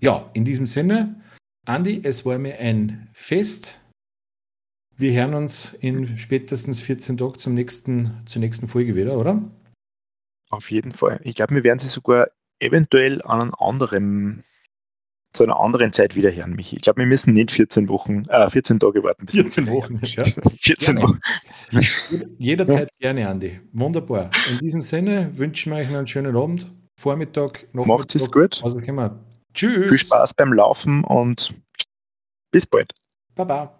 Ja, in diesem Sinne, Andi, es war mir ein Fest. Wir hören uns in spätestens 14 Tagen zur nächsten Folge wieder, oder? Auf jeden Fall. Ich glaube, wir werden sie sogar eventuell zu einer anderen Zeit wieder hören, Michi. Ich glaube, wir müssen nicht 14 Tage warten. Bis 14 Wochen, ja. 14 gerne. Wochen. Jederzeit gerne, Andi. Wunderbar. In diesem Sinne wünschen wir euch einen schönen Abend, Vormittag, Nachmittag. Macht es gut. Also können wir. Tschüss. Viel Spaß beim Laufen und bis bald. Baba.